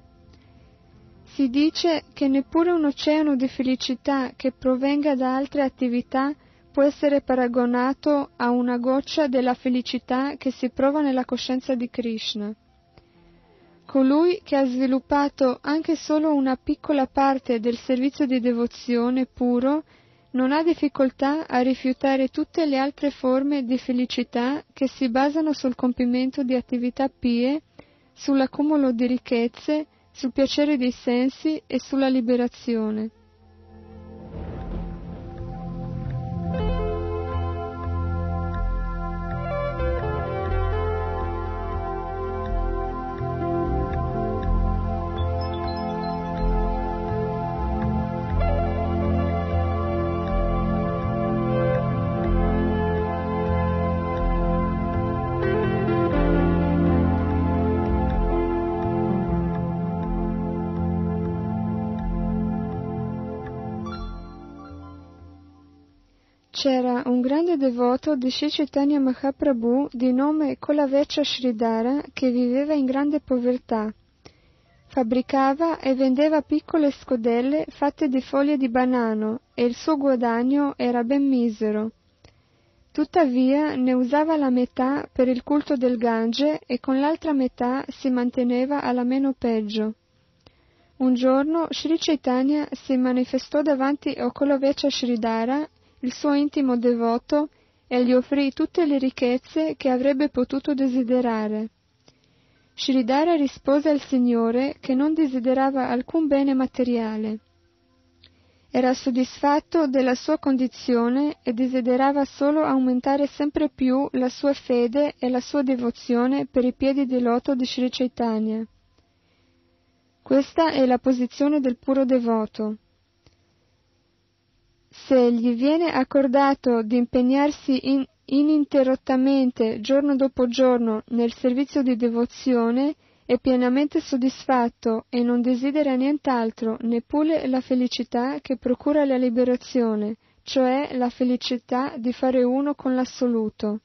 Si dice che neppure un oceano di felicità che provenga da altre attività può essere paragonato a una goccia della felicità che si prova nella coscienza di Krishna. Colui che ha sviluppato anche solo una piccola parte del servizio di devozione puro non ha difficoltà a rifiutare tutte le altre forme di felicità che si basano sul compimento di attività pie, sull'accumulo di ricchezze, sul piacere dei sensi e sulla liberazione. grande devoto di Sri Chaitanya Mahaprabhu di nome Kolavecha Sridhara che viveva in grande povertà. Fabbricava e vendeva piccole scodelle fatte di foglie di banano e il suo guadagno era ben misero. Tuttavia ne usava la metà per il culto del Gange e con l'altra metà si manteneva alla meno peggio. Un giorno Sri Chaitanya si manifestò davanti a Kolavecha Sridhara, il suo intimo devoto, e gli offrì tutte le ricchezze che avrebbe potuto desiderare. Sridhara rispose al Signore che non desiderava alcun bene materiale. Era soddisfatto della sua condizione e desiderava solo aumentare sempre più la sua fede e la sua devozione per i piedi di loto di Sri Chaitanya. Questa è la posizione del puro devoto. Se gli viene accordato di impegnarsi ininterrottamente giorno dopo giorno nel servizio di devozione, è pienamente soddisfatto e non desidera nient'altro, neppure la felicità che procura la liberazione, cioè la felicità di fare uno con l'assoluto.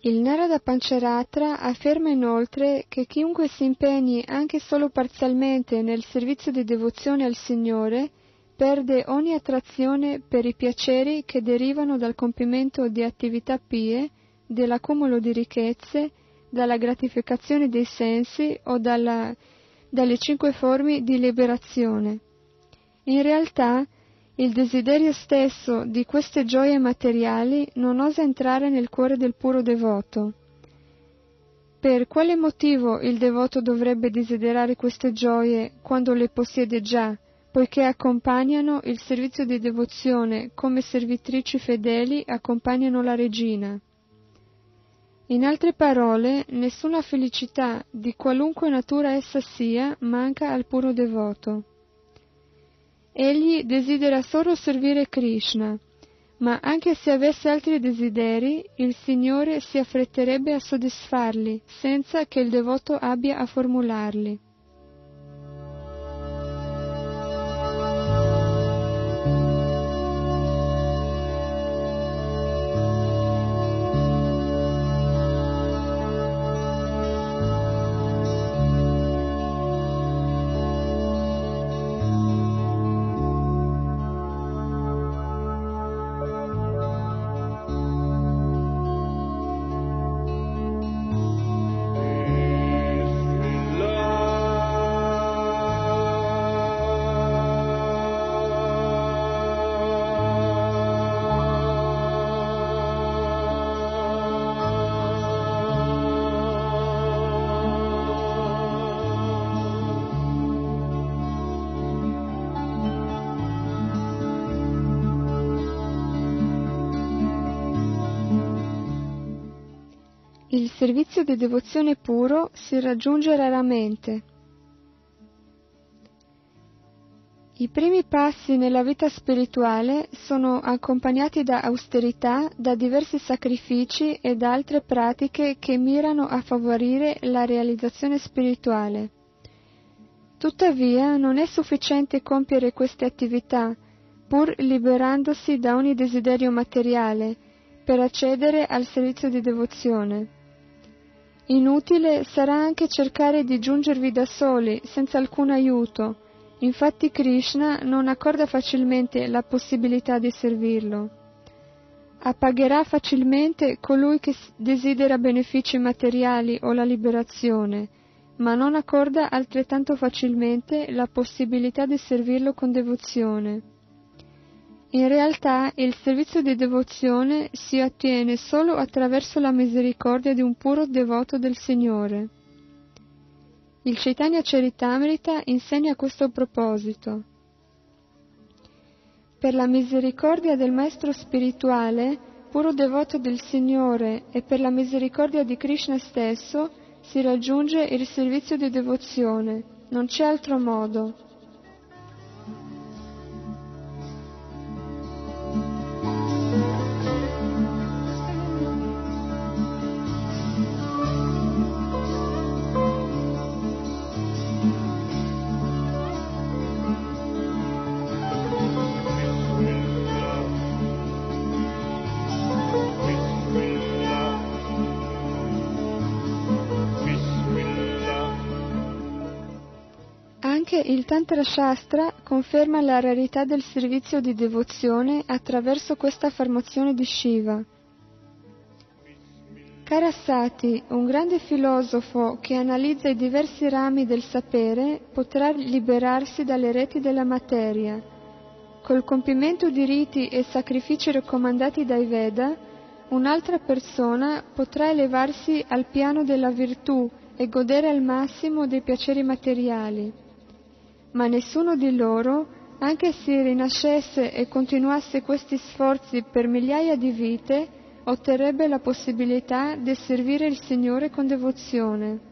Il Narada Pancharatra afferma inoltre che chiunque si impegni anche solo parzialmente nel servizio di devozione al Signore perde ogni attrazione per i piaceri che derivano dal compimento di attività pie, dall'accumulo di ricchezze, dalla gratificazione dei sensi o dalle 5 forme di liberazione. In realtà, il desiderio stesso di queste gioie materiali non osa entrare nel cuore del puro devoto. Per quale motivo il devoto dovrebbe desiderare queste gioie quando le possiede già, poiché accompagnano il servizio di devozione come servitrici fedeli accompagnano la regina? In altre parole, nessuna felicità, di qualunque natura essa sia, manca al puro devoto. Egli desidera solo servire Krishna, ma anche se avesse altri desideri, il Signore si affretterebbe a soddisfarli, senza che il devoto abbia a formularli. Il servizio di devozione puro si raggiunge raramente. I primi passi nella vita spirituale sono accompagnati da austerità, da diversi sacrifici e da altre pratiche che mirano a favorire la realizzazione spirituale. Tuttavia, non è sufficiente compiere queste attività, pur liberandosi da ogni desiderio materiale, per accedere al servizio di devozione. Inutile sarà anche cercare di giungervi da soli, senza alcun aiuto, Infatti Krishna non accorda facilmente la possibilità di servirlo. Appagherà facilmente colui che desidera benefici materiali o la liberazione, ma non accorda altrettanto facilmente la possibilità di servirlo con devozione. In realtà il servizio di devozione si ottiene solo attraverso la misericordia di un puro devoto del Signore. Il Chaitanya Charitamrita insegna a questo proposito. Per la misericordia del Maestro spirituale, puro devoto del Signore, e per la misericordia di Krishna stesso, si raggiunge il servizio di devozione. Non c'è altro modo. Il Tantra Shastra conferma la rarità del servizio di devozione attraverso questa affermazione di Shiva. Karasati, un grande filosofo che analizza i diversi rami del sapere, potrà liberarsi dalle reti della materia. Col compimento di riti e sacrifici raccomandati dai Veda, un'altra persona potrà elevarsi al piano della virtù e godere al massimo dei piaceri materiali. Ma nessuno di loro, anche se rinascesse e continuasse questi sforzi per migliaia di vite, otterrebbe la possibilità di servire il Signore con devozione.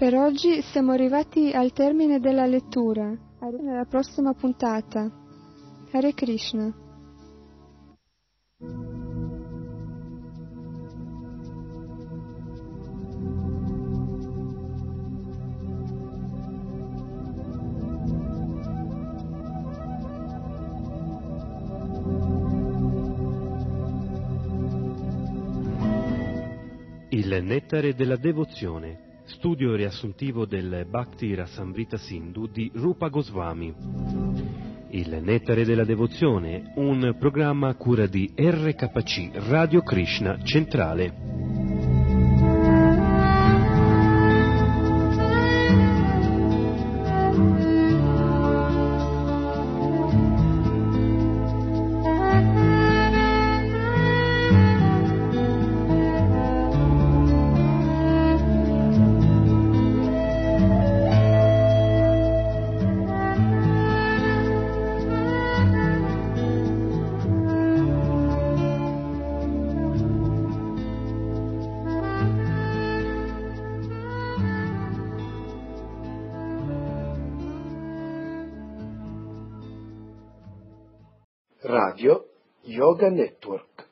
Per oggi siamo arrivati al termine della lettura. Alla prossima puntata. Hare Krishna. Il nettare della devozione. Studio riassuntivo del Bhakti Rasamrita Sindhu di Rupa Goswami. Il nettare della devozione, un programma a cura di RKC Radio Krishna Centrale. Yoga Network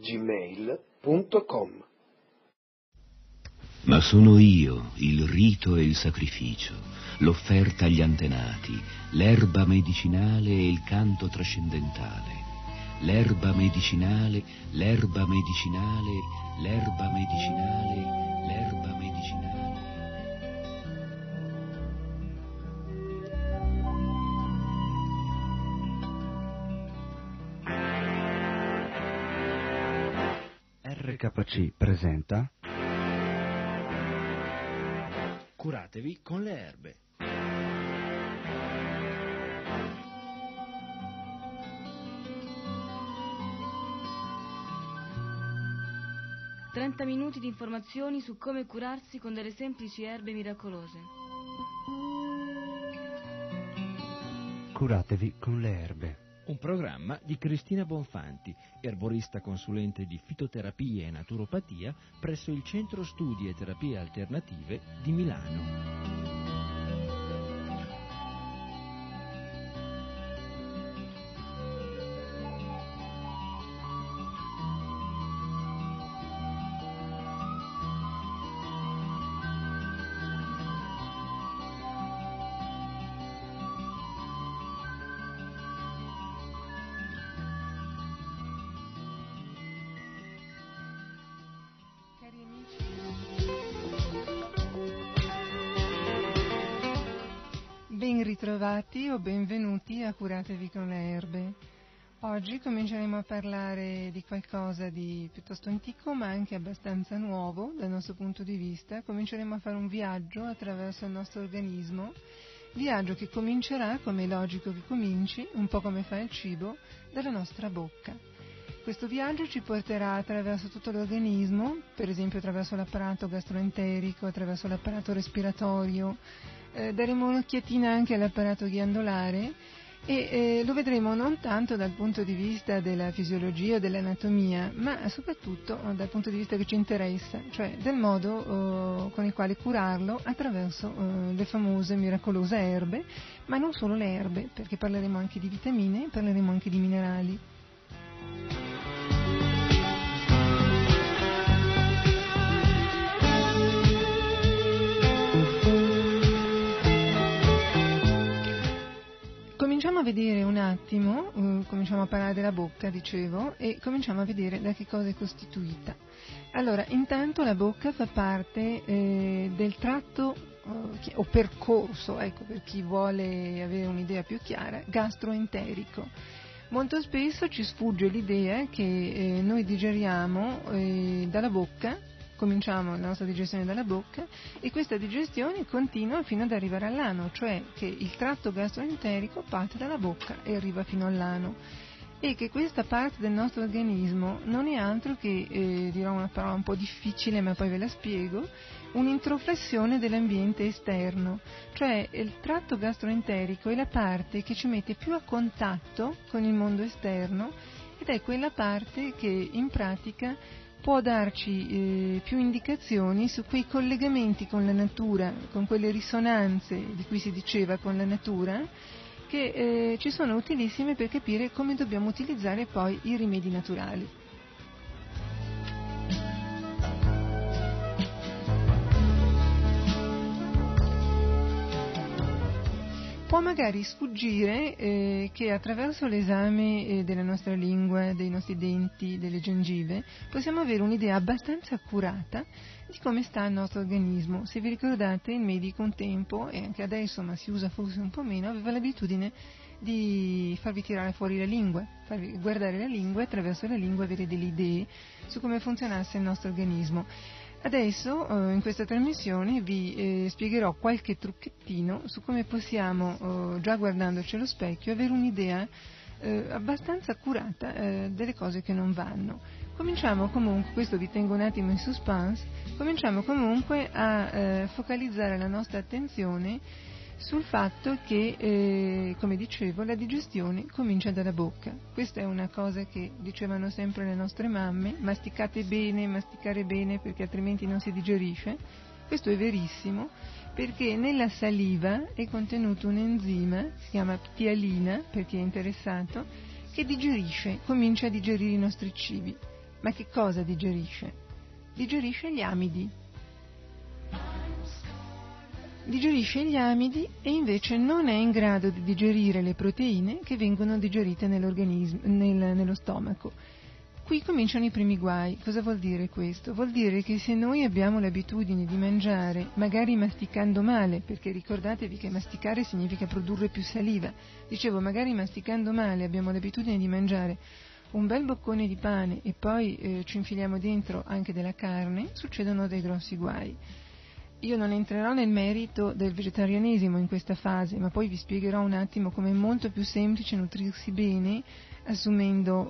@gmail.com. Ma sono io il rito e il sacrificio, l'offerta agli antenati, l'erba medicinale e il canto trascendentale. L'erba medicinale, l'erba medicinale, l'erba medicinale, l'erba medicinale. RKC presenta Curatevi con le erbe. Trenta minuti di informazioni su come curarsi con delle semplici erbe miracolose. Curatevi con le erbe. Un programma di Cristina Bonfanti, erborista consulente di fitoterapia e naturopatia presso il Centro Studi e Terapie Alternative di Milano. Ben ritrovati o benvenuti a Curatevi con le erbe. Oggi cominceremo a parlare di qualcosa di piuttosto antico ma anche abbastanza nuovo dal nostro punto di vista. Cominceremo a fare un viaggio attraverso il nostro organismo, viaggio che comincerà, come è logico che cominci, un po' come fa il cibo, dalla nostra bocca. Questo viaggio ci porterà attraverso tutto l'organismo, per esempio attraverso l'apparato gastroenterico, attraverso l'apparato respiratorio. Daremo un'occhiatina anche all'apparato ghiandolare e lo vedremo non tanto dal punto di vista della fisiologia o dell'anatomia, ma soprattutto dal punto di vista che ci interessa, cioè del modo con il quale curarlo attraverso le famose miracolose erbe, ma non solo le erbe, perché parleremo anche di vitamine, parleremo anche di minerali. Cominciamo a vedere un attimo, cominciamo a parlare della bocca, dicevo, e cominciamo a vedere da che cosa è costituita. Allora, intanto la bocca fa parte del tratto o percorso, ecco, per chi vuole avere un'idea più chiara, gastroenterico. Molto spesso ci sfugge l'idea che noi digeriamo dalla bocca, cominciamo la nostra digestione dalla bocca e questa digestione continua fino ad arrivare all'ano, cioè che il tratto gastroenterico parte dalla bocca e arriva fino all'ano e che questa parte del nostro organismo non è altro che, dirò una parola un po' difficile ma poi ve la spiego, un'introflessione dell'ambiente esterno, cioè il tratto gastroenterico è la parte che ci mette più a contatto con il mondo esterno ed è quella parte che in pratica può darci più indicazioni su quei collegamenti con la natura, con quelle risonanze di cui si diceva con la natura, che ci sono utilissime per capire come dobbiamo utilizzare poi i rimedi naturali. Può magari sfuggire che attraverso l'esame della nostra lingua, dei nostri denti, delle gengive, possiamo avere un'idea abbastanza accurata di come sta il nostro organismo. Se vi ricordate, il medico un tempo, e anche adesso, ma si usa forse un po' meno, aveva l'abitudine di farvi tirare fuori la lingua, farvi guardare la lingua e attraverso la lingua avere delle idee su come funzionasse il nostro organismo. Adesso in questa trasmissione vi spiegherò qualche trucchettino su come possiamo, già guardandoci allo specchio, avere un'idea abbastanza accurata delle cose che non vanno. Cominciamo comunque, questo vi tengo un attimo in suspense, cominciamo comunque a focalizzare la nostra attenzione sul fatto che, come dicevo, la digestione comincia dalla bocca. Questa è una cosa che dicevano sempre le nostre mamme, masticate bene, masticare bene perché altrimenti non si digerisce. Questo è verissimo perché nella saliva è contenuto un enzima, si chiama ptialina per chi è interessato, che digerisce, comincia a digerire i nostri cibi. Ma che cosa digerisce? Digerisce gli amidi. Digerisce gli amidi e invece non è in grado di digerire le proteine che vengono digerite nello stomaco. Qui cominciano i primi guai. Cosa vuol dire questo? Vuol dire che se noi abbiamo l'abitudine di mangiare, magari masticando male, perché ricordatevi che masticare significa produrre più saliva, dicevo magari masticando male abbiamo l'abitudine di mangiare un bel boccone di pane e poi ci infiliamo dentro anche della carne, succedono dei grossi guai. Io non entrerò nel merito del vegetarianesimo in questa fase, ma poi vi spiegherò un attimo come è molto più semplice nutrirsi bene assumendo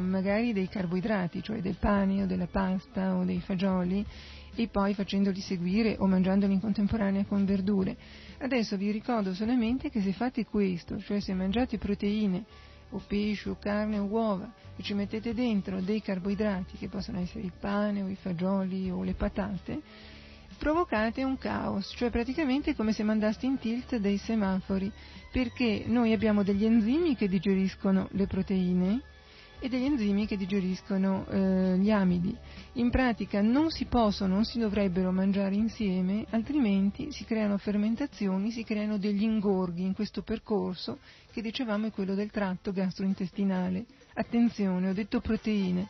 magari dei carboidrati, cioè del pane o della pasta o dei fagioli, e poi facendoli seguire o mangiandoli in contemporanea con verdure. Adesso vi ricordo solamente che se fate questo, cioè se mangiate proteine o pesce o carne o uova e ci mettete dentro dei carboidrati, che possono essere il pane o i fagioli o le patate, provocate un caos, cioè praticamente è come se mandaste in tilt dei semafori, perché noi abbiamo degli enzimi che digeriscono le proteine e degli enzimi che digeriscono gli amidi. In pratica non si possono, non si dovrebbero mangiare insieme, altrimenti si creano fermentazioni, si creano degli ingorghi in questo percorso che dicevamo è quello del tratto gastrointestinale. Attenzione, ho detto proteine.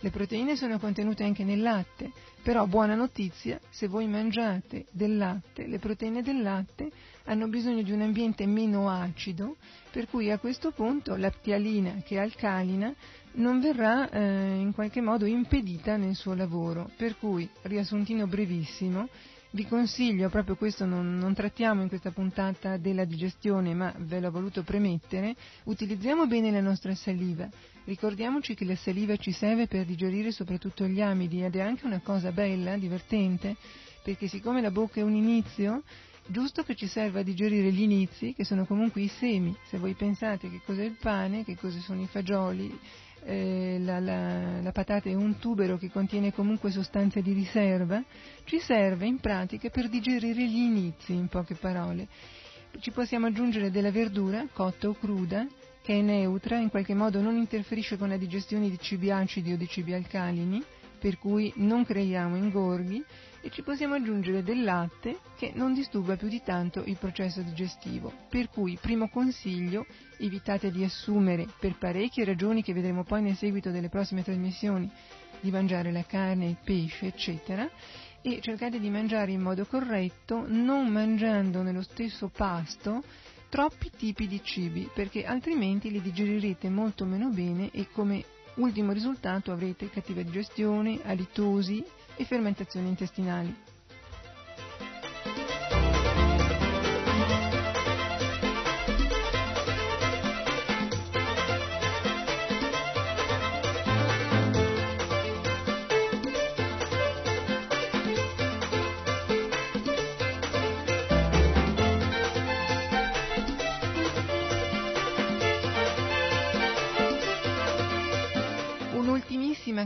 Le proteine sono contenute anche nel latte, però buona notizia, se voi mangiate del latte, le proteine del latte hanno bisogno di un ambiente meno acido, per cui a questo punto la ptialina, che è alcalina, non verrà in qualche modo impedita nel suo lavoro. Per cui, riassuntino brevissimo, vi consiglio, proprio questo non trattiamo in questa puntata della digestione, ma ve l'ho voluto premettere, utilizziamo bene la nostra saliva. Ricordiamoci che la saliva ci serve per digerire soprattutto gli amidi, ed è anche una cosa bella, divertente, perché siccome la bocca è un inizio, giusto che ci serva a digerire gli inizi, che sono comunque i semi. Se voi pensate che cos'è il pane, che cosa sono i fagioli, la patata è un tubero che contiene comunque sostanze di riserva, ci serve in pratica per digerire gli inizi, in poche parole. Ci possiamo aggiungere della verdura, cotta o cruda, che è neutra, in qualche modo non interferisce con la digestione di cibi acidi o di cibi alcalini, per cui non creiamo ingorghi, e ci possiamo aggiungere del latte, che non disturba più di tanto il processo digestivo. Per cui, primo consiglio, evitate di assumere, per parecchie ragioni che vedremo poi nel seguito delle prossime trasmissioni, di mangiare la carne, il pesce, eccetera, e cercate di mangiare in modo corretto, non mangiando nello stesso pasto troppi tipi di cibi, perché altrimenti li digerirete molto meno bene e come ultimo risultato avrete cattiva digestione, alitosi e fermentazioni intestinali.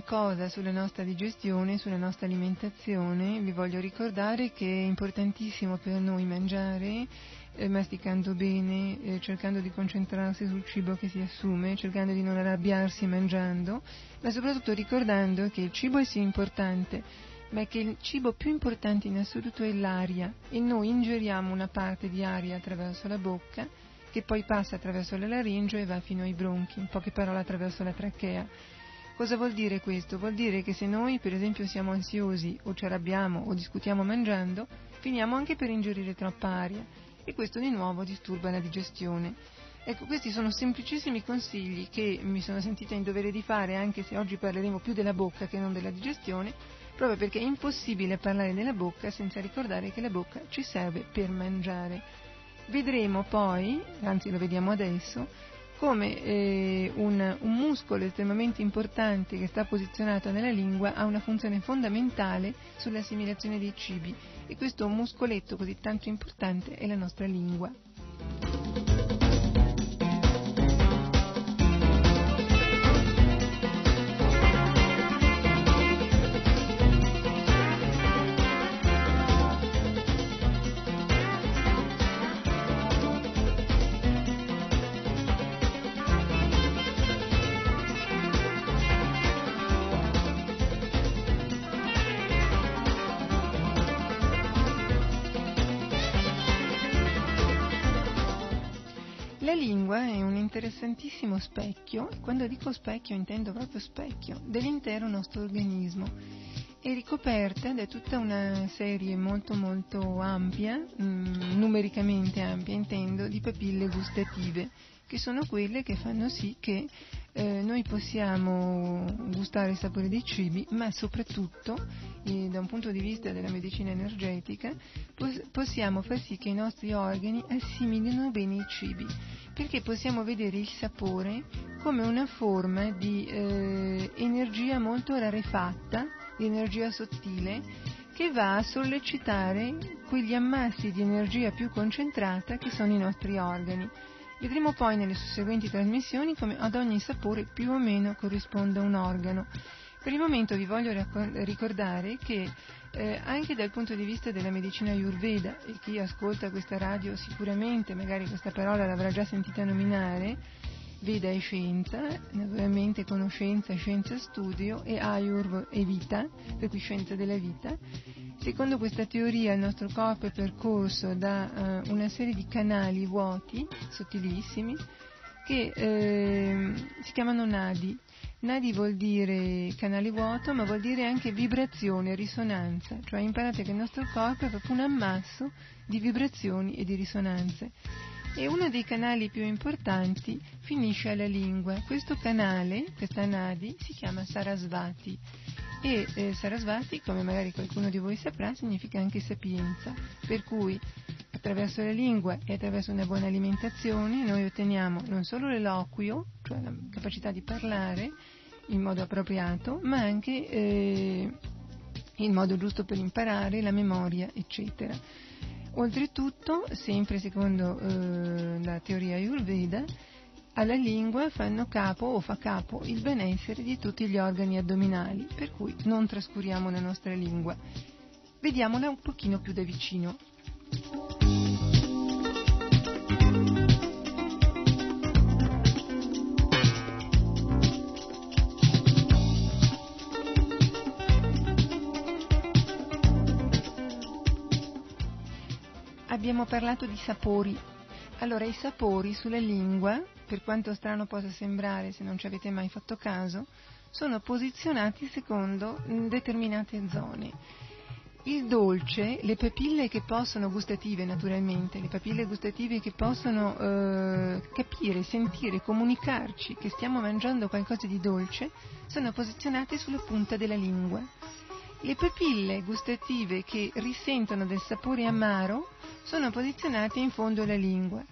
Cosa sulla nostra digestione, sulla nostra alimentazione, vi voglio ricordare che è importantissimo per noi mangiare masticando bene, cercando di concentrarsi sul cibo che si assume, cercando di non arrabbiarsi mangiando, ma soprattutto ricordando che il cibo è sì importante, ma che il cibo più importante in assoluto è l'aria, e noi ingeriamo una parte di aria attraverso la bocca che poi passa attraverso la laringe e va fino ai bronchi, in poche parole attraverso la trachea. Cosa vuol dire questo? Vuol dire che se noi, per esempio, siamo ansiosi o ci arrabbiamo o discutiamo mangiando, finiamo anche per ingerire troppa aria e questo di nuovo disturba la digestione. Ecco, questi sono semplicissimi consigli che mi sono sentita in dovere di fare, anche se oggi parleremo più della bocca che non della digestione, proprio perché è impossibile parlare della bocca senza ricordare che la bocca ci serve per mangiare. Vedremo poi, anzi lo vediamo adesso, come un muscolo estremamente importante che sta posizionato nella lingua ha una funzione fondamentale sull'assimilazione dei cibi, e questo muscoletto così tanto importante è la nostra lingua. La lingua è un interessantissimo specchio, e quando dico specchio intendo proprio specchio, dell'intero nostro organismo. È ricoperta da tutta una serie molto molto ampia, numericamente ampia intendo, di papille gustative, che sono quelle che fanno sì che noi possiamo gustare il sapore dei cibi, ma soprattutto da un punto di vista della medicina energetica possiamo far sì che i nostri organi assimilino bene i cibi, perché possiamo vedere il sapore come una forma di energia molto rarefatta, di energia sottile, che va a sollecitare quegli ammassi di energia più concentrata che sono i nostri organi. Vedremo poi nelle susseguenti trasmissioni come ad ogni sapore più o meno corrisponde un organo. Per il momento vi voglio ricordare che anche dal punto di vista della medicina ayurveda, e chi ascolta questa radio sicuramente magari questa parola l'avrà già sentita nominare, Veda e scienza, naturalmente conoscenza, scienza e studio, e Ayurveda e vita, per cui scienza della vita. Secondo questa teoria il nostro corpo è percorso da una serie di canali vuoti, sottilissimi, che si chiamano nadi. Nadi vuol dire canale vuoto, ma vuol dire anche vibrazione, risonanza, cioè imparate che il nostro corpo è proprio un ammasso di vibrazioni e di risonanze. E uno dei canali più importanti finisce alla lingua. Questo canale, questa nadi, si chiama Sarasvati. E Sarasvati, come magari qualcuno di voi saprà, significa anche sapienza. Per cui attraverso la lingua e attraverso una buona alimentazione noi otteniamo non solo l'eloquio, cioè la capacità di parlare in modo appropriato, ma anche il modo giusto per imparare, la memoria, eccetera. Oltretutto, sempre secondo la teoria Ayurveda, alla lingua fa capo il benessere di tutti gli organi addominali, per cui non trascuriamo la nostra lingua. Vediamola un pochino più da vicino. Abbiamo parlato di sapori. Allora, i sapori sulla lingua, per quanto strano possa sembrare se non ci avete mai fatto caso, sono posizionati secondo determinate zone. Il dolce, le papille che possono gustative naturalmente, le papille gustative che possono capire, sentire, comunicarci che stiamo mangiando qualcosa di dolce, sono posizionate sulla punta della lingua. Le papille gustative che risentono del sapore amaro sono posizionate in fondo alla lingua.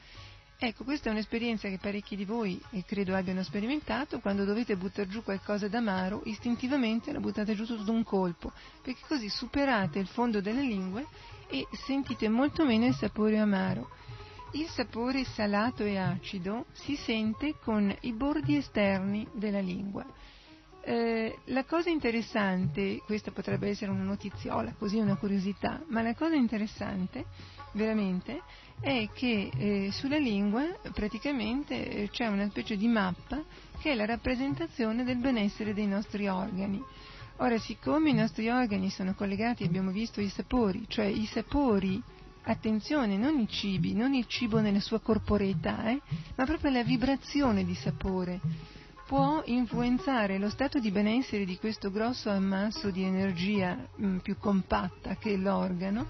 Ecco, questa è un'esperienza che parecchi di voi credo abbiano sperimentato: quando dovete buttare giù qualcosa d'amaro, istintivamente la buttate giù tutto d'un colpo, perché così superate il fondo della lingua e sentite molto meno il sapore amaro. Il sapore salato e acido si sente con i bordi esterni della lingua. La cosa interessante, questa potrebbe essere una notiziola, così una curiosità, ma la cosa interessante veramente è che sulla lingua praticamente c'è una specie di mappa che è la rappresentazione del benessere dei nostri organi. Ora, siccome i nostri organi sono collegati, abbiamo visto i sapori, cioè i sapori, attenzione, non i cibi, non il cibo nella sua corporeità, ma proprio la vibrazione di sapore può influenzare lo stato di benessere di questo grosso ammasso di energia più compatta che è l'organo.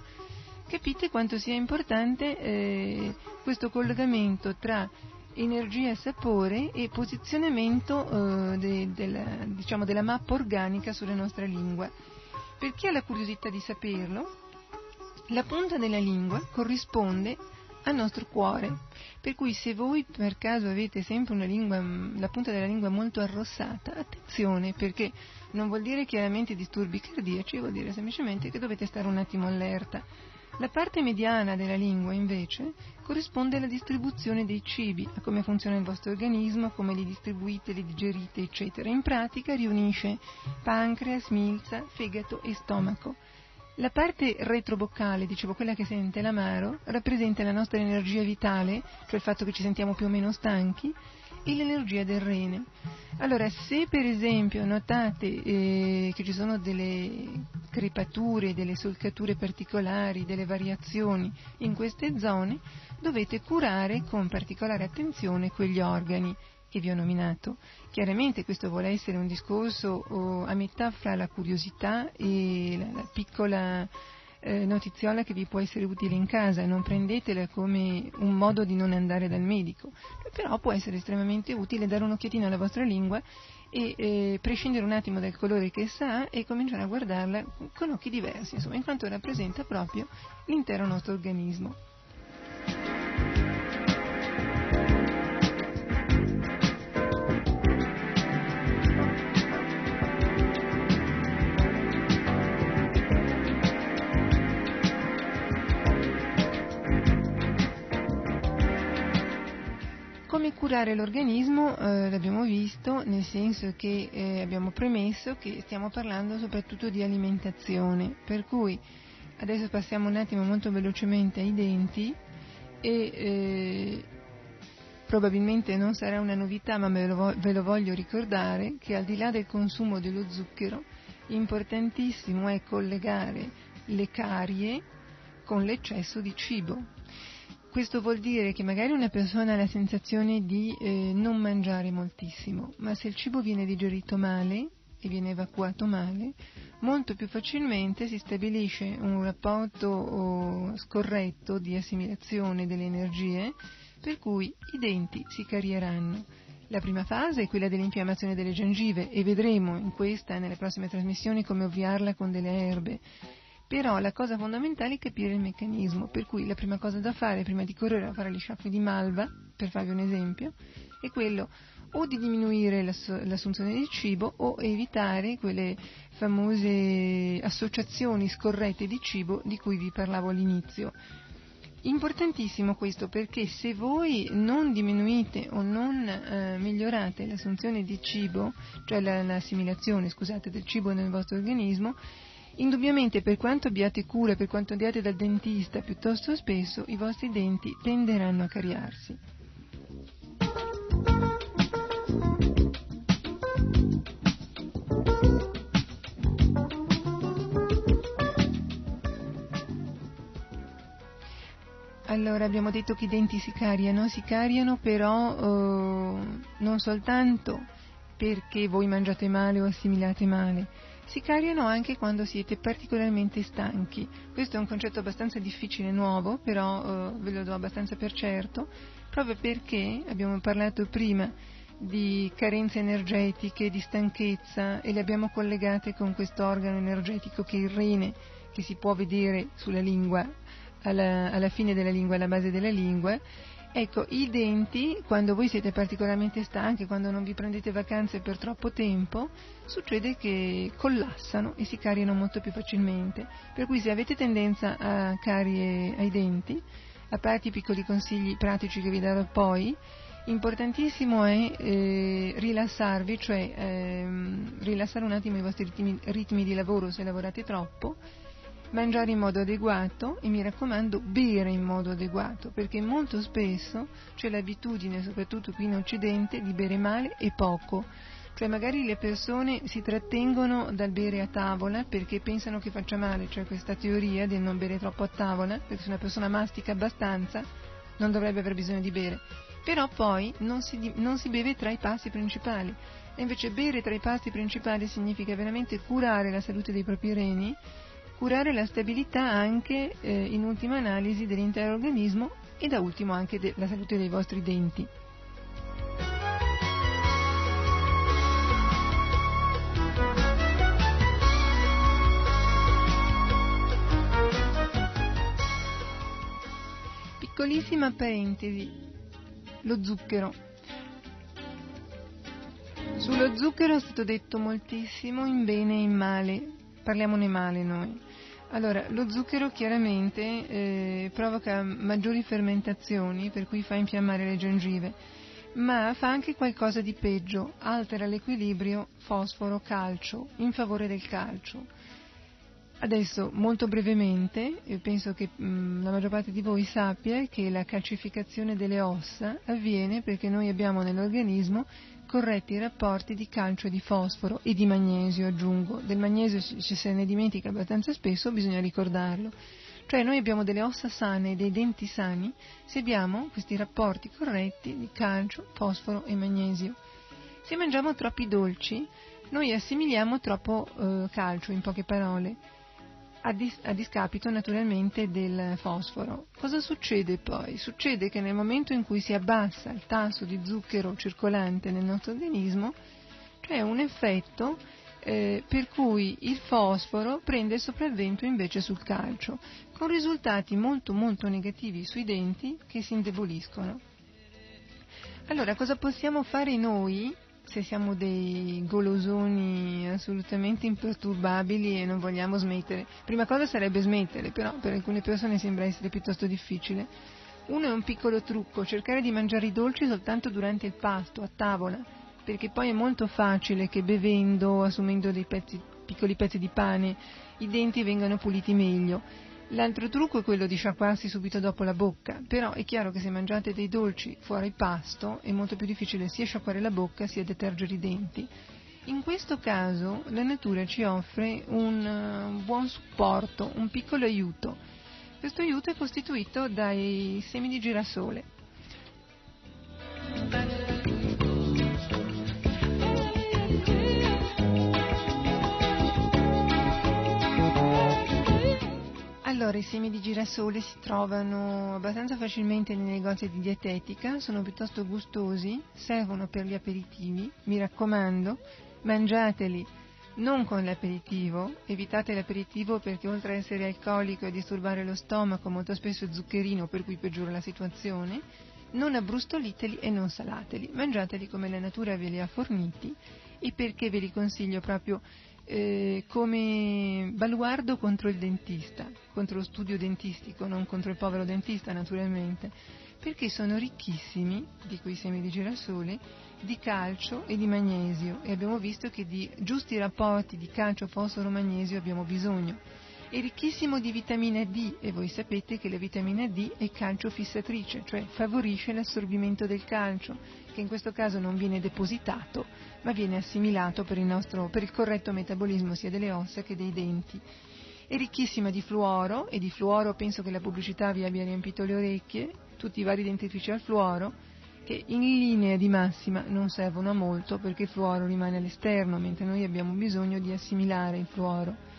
Capite quanto sia importante questo collegamento tra energia e sapore e posizionamento della mappa organica sulla nostra lingua. Per chi ha la curiosità di saperlo, la punta della lingua corrisponde al nostro cuore, per cui se voi per caso avete sempre una lingua, la punta della lingua molto arrossata, attenzione, perché non vuol dire chiaramente disturbi cardiaci, vuol dire semplicemente che dovete stare un attimo allerta. La parte mediana della lingua invece corrisponde alla distribuzione dei cibi, a come funziona il vostro organismo, come li distribuite, li digerite, eccetera. In pratica riunisce pancreas, milza, fegato e stomaco. La parte retroboccale, dicevo quella che sente l'amaro, rappresenta la nostra energia vitale, cioè il fatto che ci sentiamo più o meno stanchi, e l'energia del rene. Allora, se per esempio notate che ci sono delle crepature, delle solcature particolari, delle variazioni in queste zone, dovete curare con particolare attenzione quegli organi che vi ho nominato. Chiaramente questo vuole essere un discorso a metà fra la curiosità e la piccola notiziola che vi può essere utile in casa, non prendetela come un modo di non andare dal medico, però può essere estremamente utile dare un'occhiatina alla vostra lingua e prescindere un attimo dal colore che sa e cominciare a guardarla con occhi diversi, insomma, in quanto rappresenta proprio l'intero nostro organismo. Come curare l'organismo? L'abbiamo visto, nel senso che abbiamo premesso che stiamo parlando soprattutto di alimentazione, per cui adesso passiamo un attimo molto velocemente ai denti e probabilmente non sarà una novità, ma ve lo voglio ricordare, che al di là del consumo dello zucchero, importantissimo è collegare le carie con l'eccesso di cibo. Questo vuol dire che magari una persona ha la sensazione di non mangiare moltissimo, ma se il cibo viene digerito male e viene evacuato male, molto più facilmente si stabilisce un rapporto scorretto di assimilazione delle energie, per cui i denti si carieranno. La prima fase è quella dell'infiammazione delle gengive e vedremo in questa e nelle prossime trasmissioni come ovviarla con delle erbe. Però la cosa fondamentale è capire il meccanismo, per cui la prima cosa da fare prima di correre a fare gli sciacqui di malva, per farvi un esempio, è quello o di diminuire l'assunzione di cibo o evitare quelle famose associazioni scorrette di cibo di cui vi parlavo all'inizio. Importantissimo questo, perché se voi non diminuite o non migliorate l'assunzione di cibo, cioè l'assimilazione, scusate, del cibo nel vostro organismo, indubbiamente, per quanto abbiate cura, per quanto andiate dal dentista piuttosto spesso, i vostri denti tenderanno a cariarsi. Allora, abbiamo detto che i denti si cariano però non soltanto perché voi mangiate male o assimilate male. Si cariano anche quando siete particolarmente stanchi. Questo è un concetto abbastanza difficile, nuovo, però ve lo do abbastanza per certo, proprio perché abbiamo parlato prima di carenze energetiche, di stanchezza, e le abbiamo collegate con questo organo energetico che è il rene, che si può vedere sulla lingua, alla fine della lingua, alla base della lingua. Ecco, i denti, quando voi siete particolarmente stanchi, quando non vi prendete vacanze per troppo tempo, succede che collassano e si cariano molto più facilmente. Per cui se avete tendenza a carie ai denti, a parte i piccoli consigli pratici che vi darò poi, importantissimo è rilassarvi, cioè rilassare un attimo i vostri ritmi di lavoro se lavorate troppo, mangiare in modo adeguato e, mi raccomando, bere in modo adeguato, perché molto spesso c'è l'abitudine, soprattutto qui in Occidente, di bere male e poco. Cioè magari le persone si trattengono dal bere a tavola perché pensano che faccia male, cioè questa teoria del non bere troppo a tavola, perché se una persona mastica abbastanza non dovrebbe aver bisogno di bere. Però poi non si beve tra i pasti principali, e invece bere tra i pasti principali significa veramente curare la salute dei propri reni, curare la stabilità anche, in ultima analisi, dell'intero organismo e da ultimo anche della salute dei vostri denti. Piccolissima parentesi, lo zucchero. Sullo zucchero è stato detto moltissimo in bene e in male. Parliamone male noi. Allora, lo zucchero chiaramente provoca maggiori fermentazioni, per cui fa infiammare le gengive, ma fa anche qualcosa di peggio, altera l'equilibrio fosforo-calcio, in favore del calcio. Adesso, molto brevemente, io penso che la maggior parte di voi sappia che la calcificazione delle ossa avviene perché noi abbiamo nell'organismo corretti rapporti di calcio e di fosforo e di magnesio, aggiungo. Del magnesio se ne dimentica abbastanza spesso, bisogna ricordarlo. Cioè noi abbiamo delle ossa sane e dei denti sani se abbiamo questi rapporti corretti di calcio, fosforo e magnesio. Se mangiamo troppi dolci, noi assimiliamo troppo calcio, in poche parole. a discapito naturalmente del fosforo. Cosa succede poi? Succede che nel momento in cui si abbassa il tasso di zucchero circolante nel nostro organismo c'è un effetto per cui il fosforo prende il sopravvento invece sul calcio, con risultati molto molto negativi sui denti che si indeboliscono. Allora, cosa possiamo fare noi se siamo dei golosoni assolutamente imperturbabili e non vogliamo smettere? Prima cosa sarebbe smettere, però per alcune persone sembra essere piuttosto difficile. Uno è un piccolo trucco: cercare di mangiare i dolci soltanto durante il pasto, a tavola, perché poi è molto facile che bevendo, assumendo dei piccoli pezzi di pane, i denti vengano puliti meglio. L'altro trucco è quello di sciacquarsi subito dopo la bocca, però è chiaro che se mangiate dei dolci fuori pasto è molto più difficile sia sciacquare la bocca sia detergere i denti. In questo caso la natura ci offre un buon supporto, un piccolo aiuto. Questo aiuto è costituito dai semi di girasole. Allora, i semi di girasole si trovano abbastanza facilmente nei negozi di dietetica, sono piuttosto gustosi, servono per gli aperitivi. Mi raccomando, mangiateli non con l'aperitivo, evitate l'aperitivo perché oltre ad essere alcolico e disturbare lo stomaco, molto spesso è zuccherino, per cui peggiora la situazione. Non abbrustoliteli e non salateli, mangiateli come la natura ve li ha forniti. E perché ve li consiglio proprio come baluardo contro il dentista, contro lo studio dentistico, non contro il povero dentista naturalmente, perché sono ricchissimi, di quei semi di girasole, di calcio e di magnesio, e abbiamo visto che di giusti rapporti di calcio, fosforo, magnesio abbiamo bisogno. È ricchissimo di vitamina D, e voi sapete che la vitamina D è calciofissatrice, cioè favorisce l'assorbimento del calcio, che in questo caso non viene depositato, ma viene assimilato per il corretto metabolismo sia delle ossa che dei denti. È ricchissima di fluoro, e di fluoro penso che la pubblicità vi abbia riempito le orecchie, tutti i vari dentifrici al fluoro, che in linea di massima non servono a molto perché il fluoro rimane all'esterno, mentre noi abbiamo bisogno di assimilare il fluoro.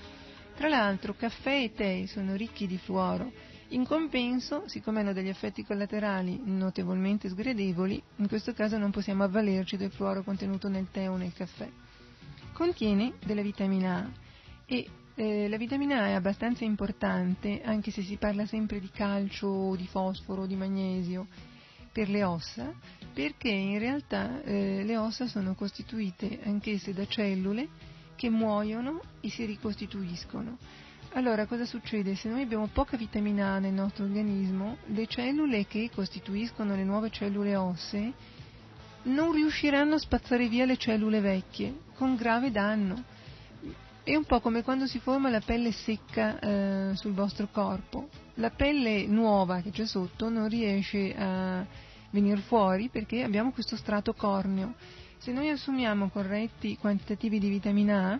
Tra l'altro caffè e tè sono ricchi di fluoro, in compenso, siccome hanno degli effetti collaterali notevolmente sgradevoli, in questo caso non possiamo avvalerci del fluoro contenuto nel tè o nel caffè. Contiene della vitamina A e la vitamina A è abbastanza importante, anche se si parla sempre di calcio, di fosforo, di magnesio, per le ossa, perché in realtà le ossa sono costituite anch'esse da cellule che muoiono e si ricostituiscono. Allora, cosa succede? Se noi abbiamo poca vitamina A nel nostro organismo, le cellule che costituiscono le nuove cellule ossee non riusciranno a spazzare via le cellule vecchie, con grave danno. È un po' come quando si forma la pelle secca sul vostro corpo. La pelle nuova che c'è sotto non riesce a venire fuori perché abbiamo questo strato corneo. Se noi assumiamo corretti quantitativi di vitamina A,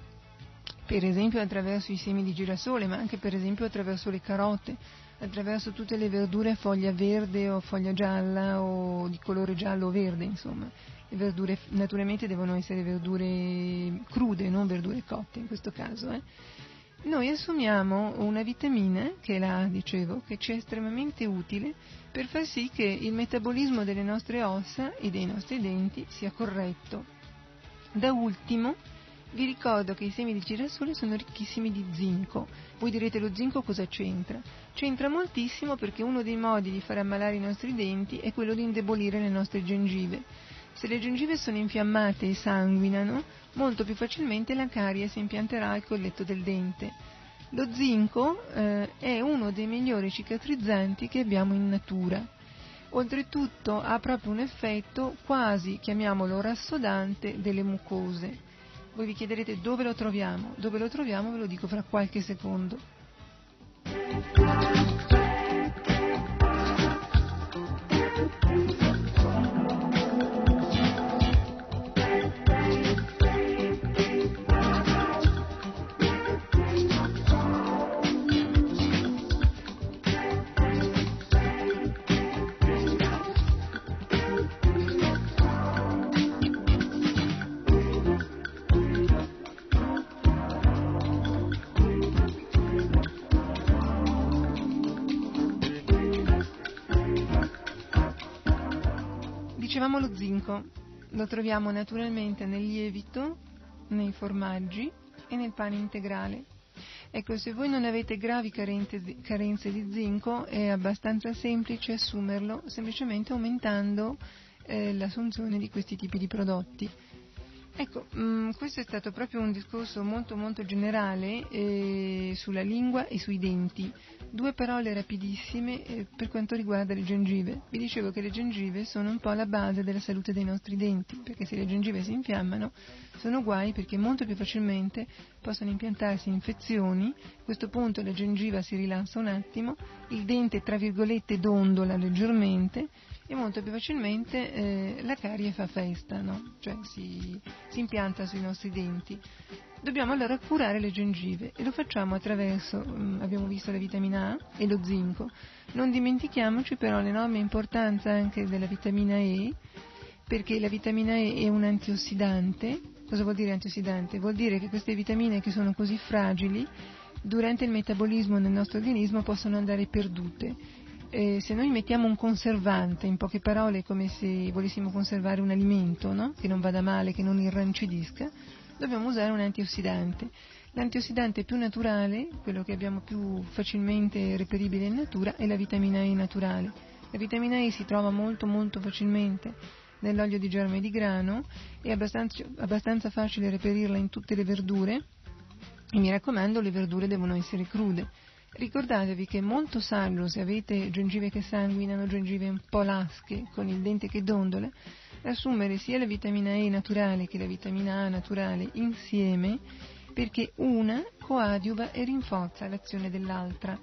per esempio attraverso i semi di girasole, ma anche per esempio attraverso le carote, attraverso tutte le verdure a foglia verde o foglia gialla o di colore giallo o verde, insomma, le verdure naturalmente devono essere verdure crude, non verdure cotte in questo caso, Noi assumiamo una vitamina, che è la A, dicevo, che ci è estremamente utile per far sì che il metabolismo delle nostre ossa e dei nostri denti sia corretto. Da ultimo, vi ricordo che i semi di girasole sono ricchissimi di zinco. Voi direte: lo zinco cosa c'entra? C'entra moltissimo, perché uno dei modi di far ammalare i nostri denti è quello di indebolire le nostre gengive. Se le gengive sono infiammate e sanguinano, molto più facilmente la carie si impianterà al colletto del dente. Lo zinco è uno dei migliori cicatrizzanti che abbiamo in natura. Oltretutto ha proprio un effetto quasi, chiamiamolo, rassodante delle mucose. Voi vi chiederete dove lo troviamo. Dove lo troviamo ve lo dico fra qualche secondo. Dicevamo lo zinco, lo troviamo naturalmente nel lievito, nei formaggi e nel pane integrale. Ecco, se voi non avete gravi carenze di zinco è abbastanza semplice assumerlo, semplicemente aumentando l'assunzione di questi tipi di prodotti. Ecco, questo è stato proprio un discorso molto molto generale sulla lingua e sui denti. Due parole rapidissime per quanto riguarda le gengive. Vi dicevo che le gengive sono un po' la base della salute dei nostri denti, perché se le gengive si infiammano sono guai, perché molto più facilmente possono impiantarsi infezioni. A questo punto la gengiva si rilassa un attimo, il dente tra virgolette dondola leggermente e molto più facilmente la carie fa festa, no? Cioè si impianta sui nostri denti. Dobbiamo allora curare le gengive e lo facciamo attraverso, abbiamo visto la vitamina A e lo zinco. Non dimentichiamoci però l'enorme importanza anche della vitamina E, perché la vitamina E è un antiossidante. Cosa vuol dire antiossidante? Vuol dire che queste vitamine che sono così fragili durante il metabolismo nel nostro organismo possono andare perdute. Se noi mettiamo un conservante, in poche parole è come se volessimo conservare un alimento, no? Che non vada male, che non irrancidisca, dobbiamo usare un antiossidante. L'antiossidante più naturale, quello che abbiamo più facilmente reperibile in natura, è la vitamina E naturale. La vitamina E si trova molto molto facilmente nell'olio di germe di grano, è abbastanza facile reperirla in tutte le verdure e, mi raccomando, le verdure devono essere crude. Ricordatevi che è molto saggio, se avete gengive che sanguinano, gengive un po' lasche, con il dente che dondola, assumere sia la vitamina E naturale che la vitamina A naturale insieme, perché una coadiuva e rinforza l'azione dell'altra.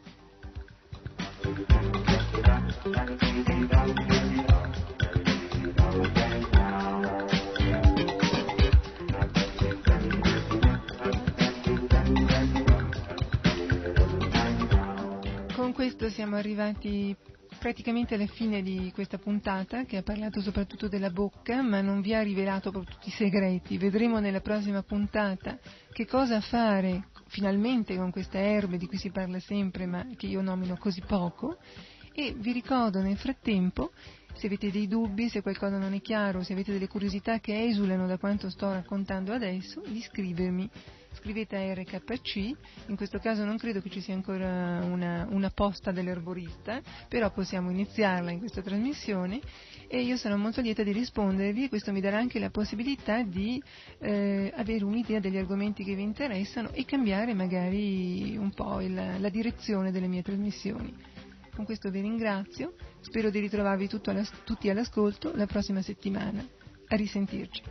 Con questo siamo arrivati praticamente alla fine di questa puntata, che ha parlato soprattutto della bocca, ma non vi ha rivelato proprio tutti i segreti. Vedremo nella prossima puntata che cosa fare finalmente con queste erbe di cui si parla sempre, ma che io nomino così poco. E vi ricordo nel frattempo, se avete dei dubbi, se qualcosa non è chiaro, se avete delle curiosità che esulano da quanto sto raccontando adesso, di scrivermi. Scrivete a RKC, in questo caso non credo che ci sia ancora una posta dell'erborista, però possiamo iniziarla in questa trasmissione e io sarò molto lieta di rispondervi, e questo mi darà anche la possibilità di avere un'idea degli argomenti che vi interessano e cambiare magari un po' la direzione delle mie trasmissioni. Con questo vi ringrazio, spero di ritrovarvi tutti all'ascolto la prossima settimana. A risentirci.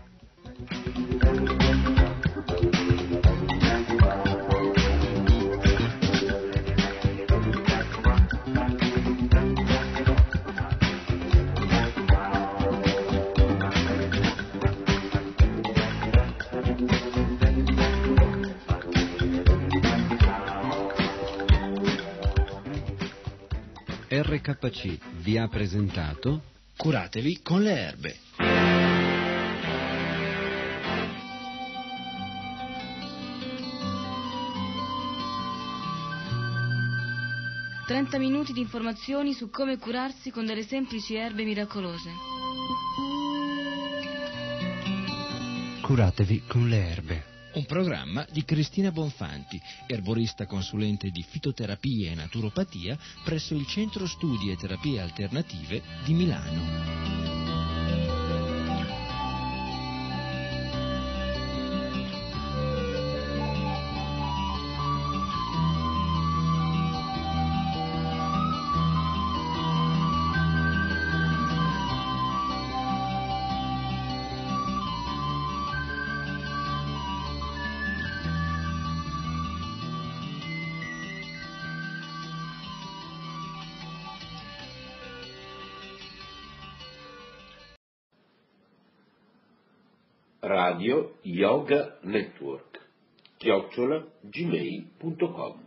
RKC vi ha presentato Curatevi con le erbe. «30 minuti di informazioni su come curarsi con delle semplici erbe miracolose». Curatevi con le erbe. Un programma di Cristina Bonfanti, erborista consulente di fitoterapia e naturopatia presso il Centro Studi e Terapie Alternative di Milano. Radio Yoga Network @gmail.com